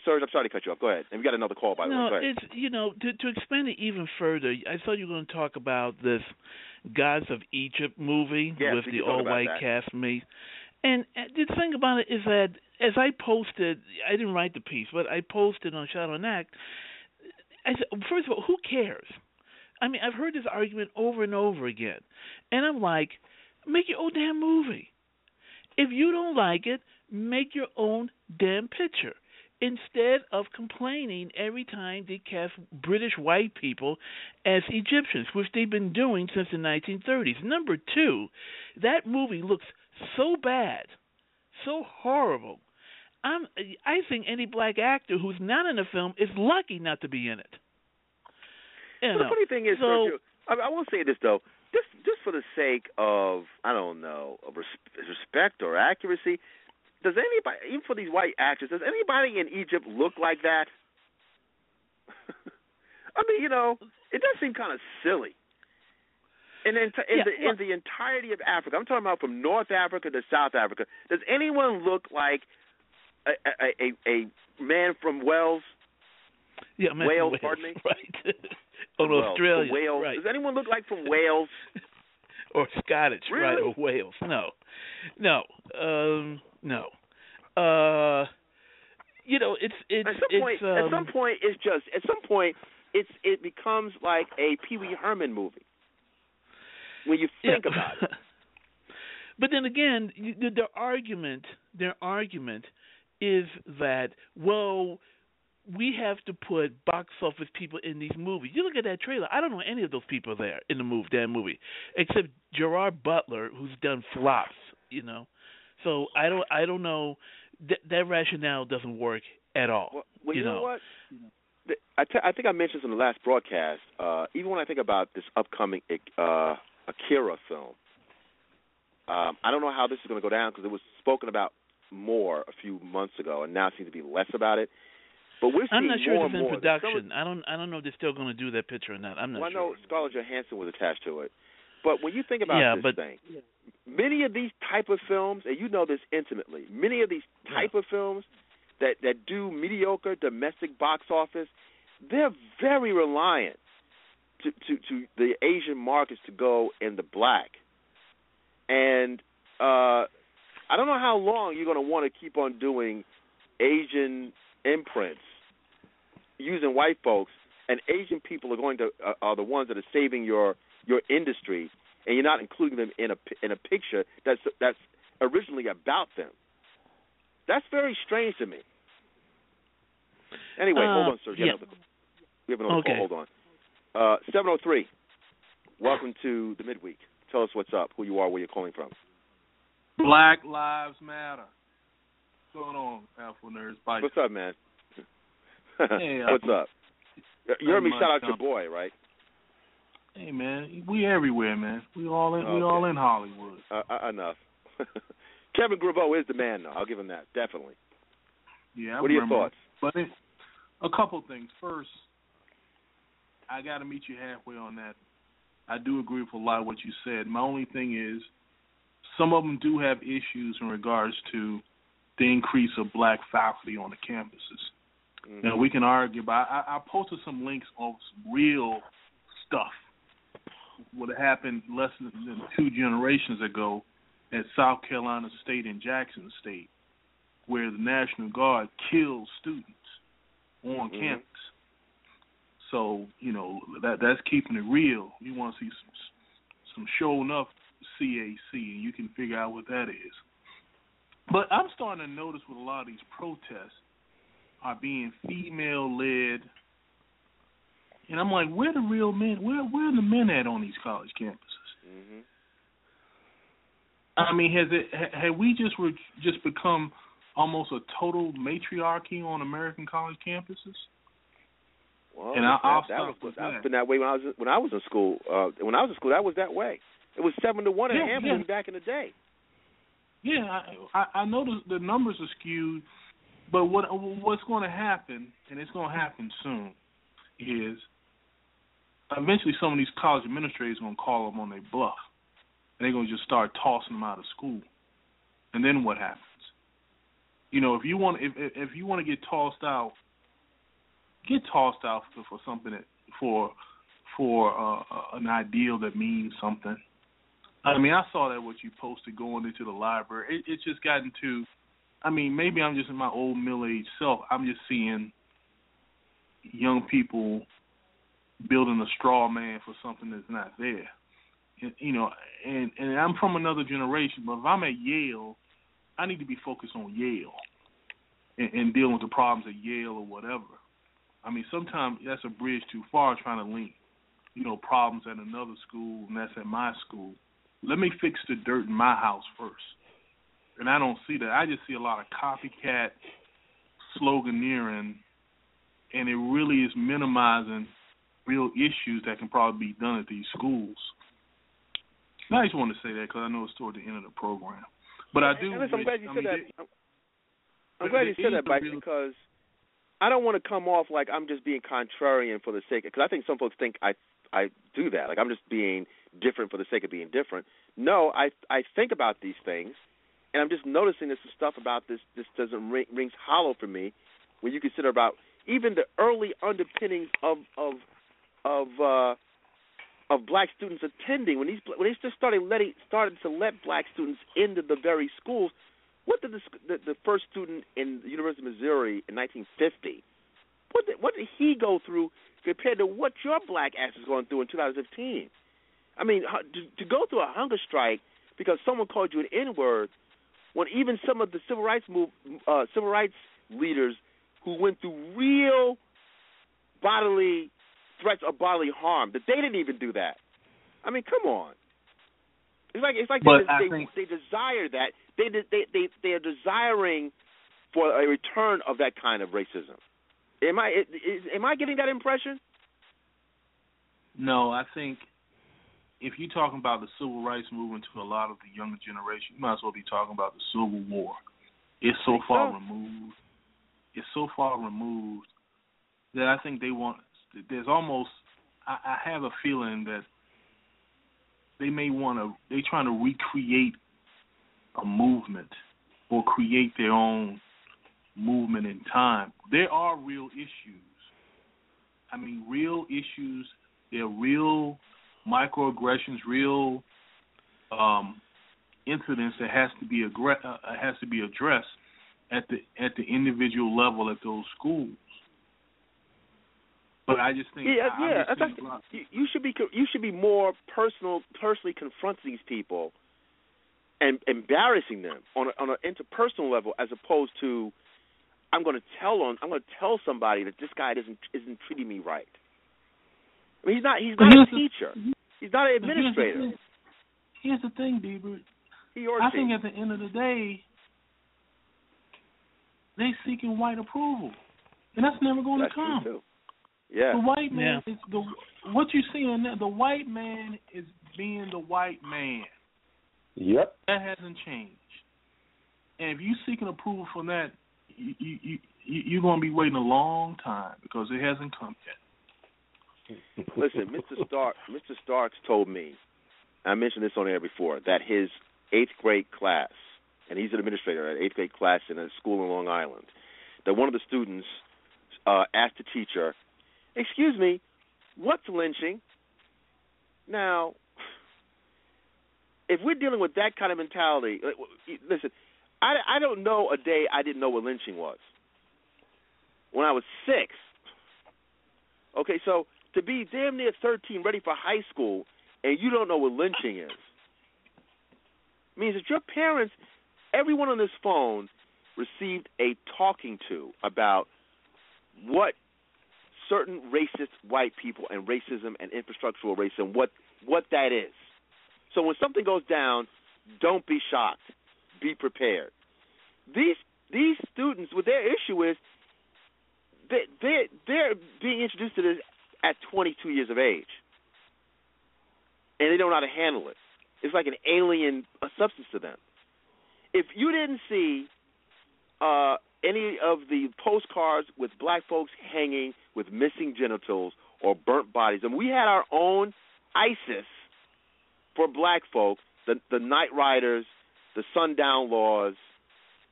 Serge, I'm sorry to cut you off. Go ahead. And we got another call, by the way. Go ahead. It's, to expand it even further, I thought you were going to talk about this Gods of Egypt movie with the all-white cast. And the thing about it is that, as I posted, I didn't write the piece, but I posted on Shot on Act, I said, first of all, who cares? I mean, I've heard this argument over and over again. And I'm like, make your own damn movie. If you don't like it, make your own damn picture. instead of complaining every time they cast British white people as Egyptians, which they've been doing since the 1930s. Number two, that movie looks so bad, so horrible. I think any black actor who's not in the film is lucky not to be in it. Well, the funny thing is, I will say this, though. Just for the sake of, I don't know, of respect or accuracy, does anybody, even for these white actors, does anybody in Egypt look like that? I mean, you know, it does seem kind of silly. And in the entirety of Africa, I'm talking about from North Africa to South Africa, does anyone look like a man from Wales? Yeah, man, Wales, from Wales, pardon me? Right. From Australia. Wales. Right. Does anyone look like from Wales? Or Scottish, really? Right, or Wales. No. You know, it's at some point it becomes like a Pee Wee Herman movie when you think about it. But then again, their argument is that, well, we have to put box office people in these movies. You look at that trailer, I don't know any of those people there in the movie, except Gerard Butler, who's done flops, you know. So I don't know. That rationale doesn't work at all. Well, you know what? I think I mentioned this in the last broadcast, even when I think about this upcoming Akira film, I don't know how this is going to go down because it was spoken about more a few months ago and now seems to be less about it. But we're seeing more in production. I don't know if they're still going to do that picture or not. I know Scarlett Johansson was attached to it. But when you think about this thing, many of these type of films, and you know this intimately, many of these type of films that do mediocre domestic box office, they're very reliant to the Asian markets to go in the black. And I don't know how long you're going to want to keep on doing Asian imprints using white folks, and Asian people are the ones that are saving your industry, and you're not including them in a picture that's originally about them. That's very strange to me. Anyway, hold on, sir. Yeah. We have another call. Hold on. 703, welcome to the midweek. Tell us what's up, who you are, where you're calling from. Black Lives Matter. What's going on, Afro Nerds? Bye. What's up, man? Hey, what's up? You heard me shout out your boy, right? Hey, man, we everywhere, man. We all in Hollywood. Enough. Kevin Graveau is the man, though. I'll give him that, definitely. Yeah. What are your thoughts? But a couple things. First, I got to meet you halfway on that. I do agree with a lot of what you said. My only thing is, some of them do have issues in regards to the increase of black faculty on the campuses. Mm-hmm. Now, we can argue, but I posted some links on some real stuff. What happened less than two generations ago at South Carolina State and Jackson State, where the National Guard killed students on campus. So, you know, that's keeping it real. You want to see some show enough CAC, and you can figure out what that is. But I'm starting to notice with a lot of these protests are being female-led. And I'm like, where are the real men? Where are the men at on these college campuses? Mm-hmm. I mean, have we just become almost a total matriarchy on American college campuses? Well, and I'll stop with that. I've been that way when I was in school. When I was in school, that was that way. It was 7-1 at Hampton back in the day. Yeah, I know the numbers are skewed, but what's going to happen, and it's going to happen soon, is eventually some of these college administrators are going to call them on their bluff, and they're going to just start tossing them out of school. And then what happens? You know, if you want to get tossed out for something that for an ideal that means something. I mean, I saw that what you posted going into the library. It's just gotten to, I mean, maybe I'm just in my old middle-aged self. I'm just seeing young people building a straw man for something that's not there. And, you know, and I'm from another generation, but if I'm at Yale, I need to be focused on Yale. and dealing with the problems at Yale or whatever. I mean, sometimes that's a bridge too far trying to link, you know, problems at another school and that's at my school. Let me fix the dirt in my house first. And I don't see that. I just see a lot of copycat sloganeering, and it really is minimizing real issues that can probably be done at these schools. And I just want to say that because I know it's toward the end of the program. But yeah, I do. I'm glad you said that. I'm glad you said that, Mike, because I don't want to come off like I'm just being contrarian for the sake of, because I think some folks think I do that, like I'm just being different for the sake of being different. No, I think about these things, and I'm just noticing there's some stuff about this doesn't rings hollow for me when you consider about even the early underpinnings of black students attending. When they just started to let black students into the very schools. What did the first student in the University of Missouri in 1950? What did he go through compared to what your black ass is going through in 2015? I mean, to go through a hunger strike because someone called you an N-word, when even some of the civil rights leaders who went through real bodily threats or bodily harm, that they didn't even do that. I mean, come on. It's like they desire that. They are desiring for a return of that kind of racism. Am I getting that impression? No, I think if you're talking about the civil rights movement to a lot of the younger generation, you might as well be talking about the Civil War. It's so far removed. It's so far removed that I think they want. There's almost. I have a feeling that they may want to. They're trying to recreate a movement or create their own movement in time. There are real issues. I mean, real issues. There are real microaggressions, real incidents that has to be addressed at the individual level at those schools. But I just think you should be more personally confronting these people and embarrassing them on an interpersonal level, as opposed to I'm going to tell somebody that this guy isn't treating me right. I mean, he's not a teacher. He's not an administrator. Here's the thing, D-Bird. I think at the end of the day, they seeking white approval, and that's never going to come. True too. Yeah. The white man is what you see in there. The white man is being the white man. Yep. That hasn't changed. And if you're seeking approval from that, you're going to be waiting a long time because it hasn't come yet. Listen, Mr. Starks told me, I mentioned this on air before, that his 8th grade class, and he's an administrator at an 8th grade class in a school in Long Island, that one of the students asked the teacher, "Excuse me, what's lynching?" Now, if we're dealing with that kind of mentality, listen, I don't know a day I didn't know what lynching was when I was 6. Okay, so to be damn near 13, ready for high school, and you don't know what lynching is, means that your parents, everyone on this phone, received a talking to about what certain racist white people and racism and infrastructural racism, what that is. So when something goes down, don't be shocked. Be prepared. These students, what their issue is, they're being introduced to this at 22 years of age, and they don't know how to handle it. It's like an alien substance to them. If you didn't see any of the postcards with black folks hanging with missing genitals or burnt bodies, and we had our own ISIS for black folk, the night riders, the sundown laws,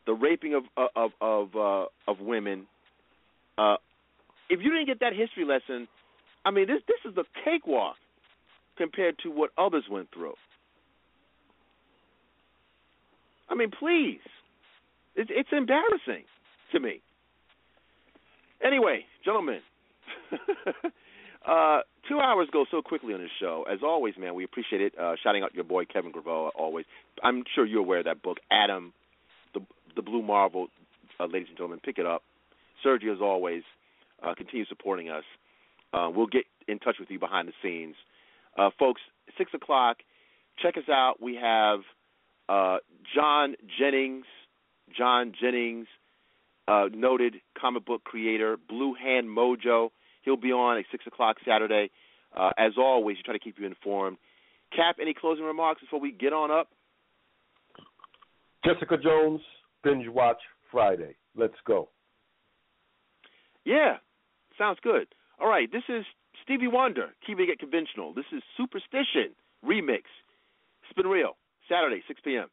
the raping of women. If you didn't get that history lesson, I mean, this is a cakewalk compared to what others went through. I mean, please, it's embarrassing to me. Anyway, gentlemen. 2 hours go so quickly on this show. As always, man, we appreciate it. Shouting out your boy Kevin Gravel always. I'm sure you're aware of that book, Adam, the Blue Marvel, ladies and gentlemen, pick it up. Sergio, as always, continue supporting us. We'll get in touch with you behind the scenes. Folks, 6 o'clock, check us out. We have John Jennings, noted comic book creator, Blue Hand Mojo. He'll be on at 6 o'clock Saturday. As always, we try to keep you informed. Cap, any closing remarks before we get on up? Jessica Jones, binge watch Friday. Let's go. Yeah, sounds good. All right, this is Stevie Wonder, keeping it conventional. This is Superstition Remix. It's been real. Saturday, 6 p.m.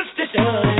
Superstition.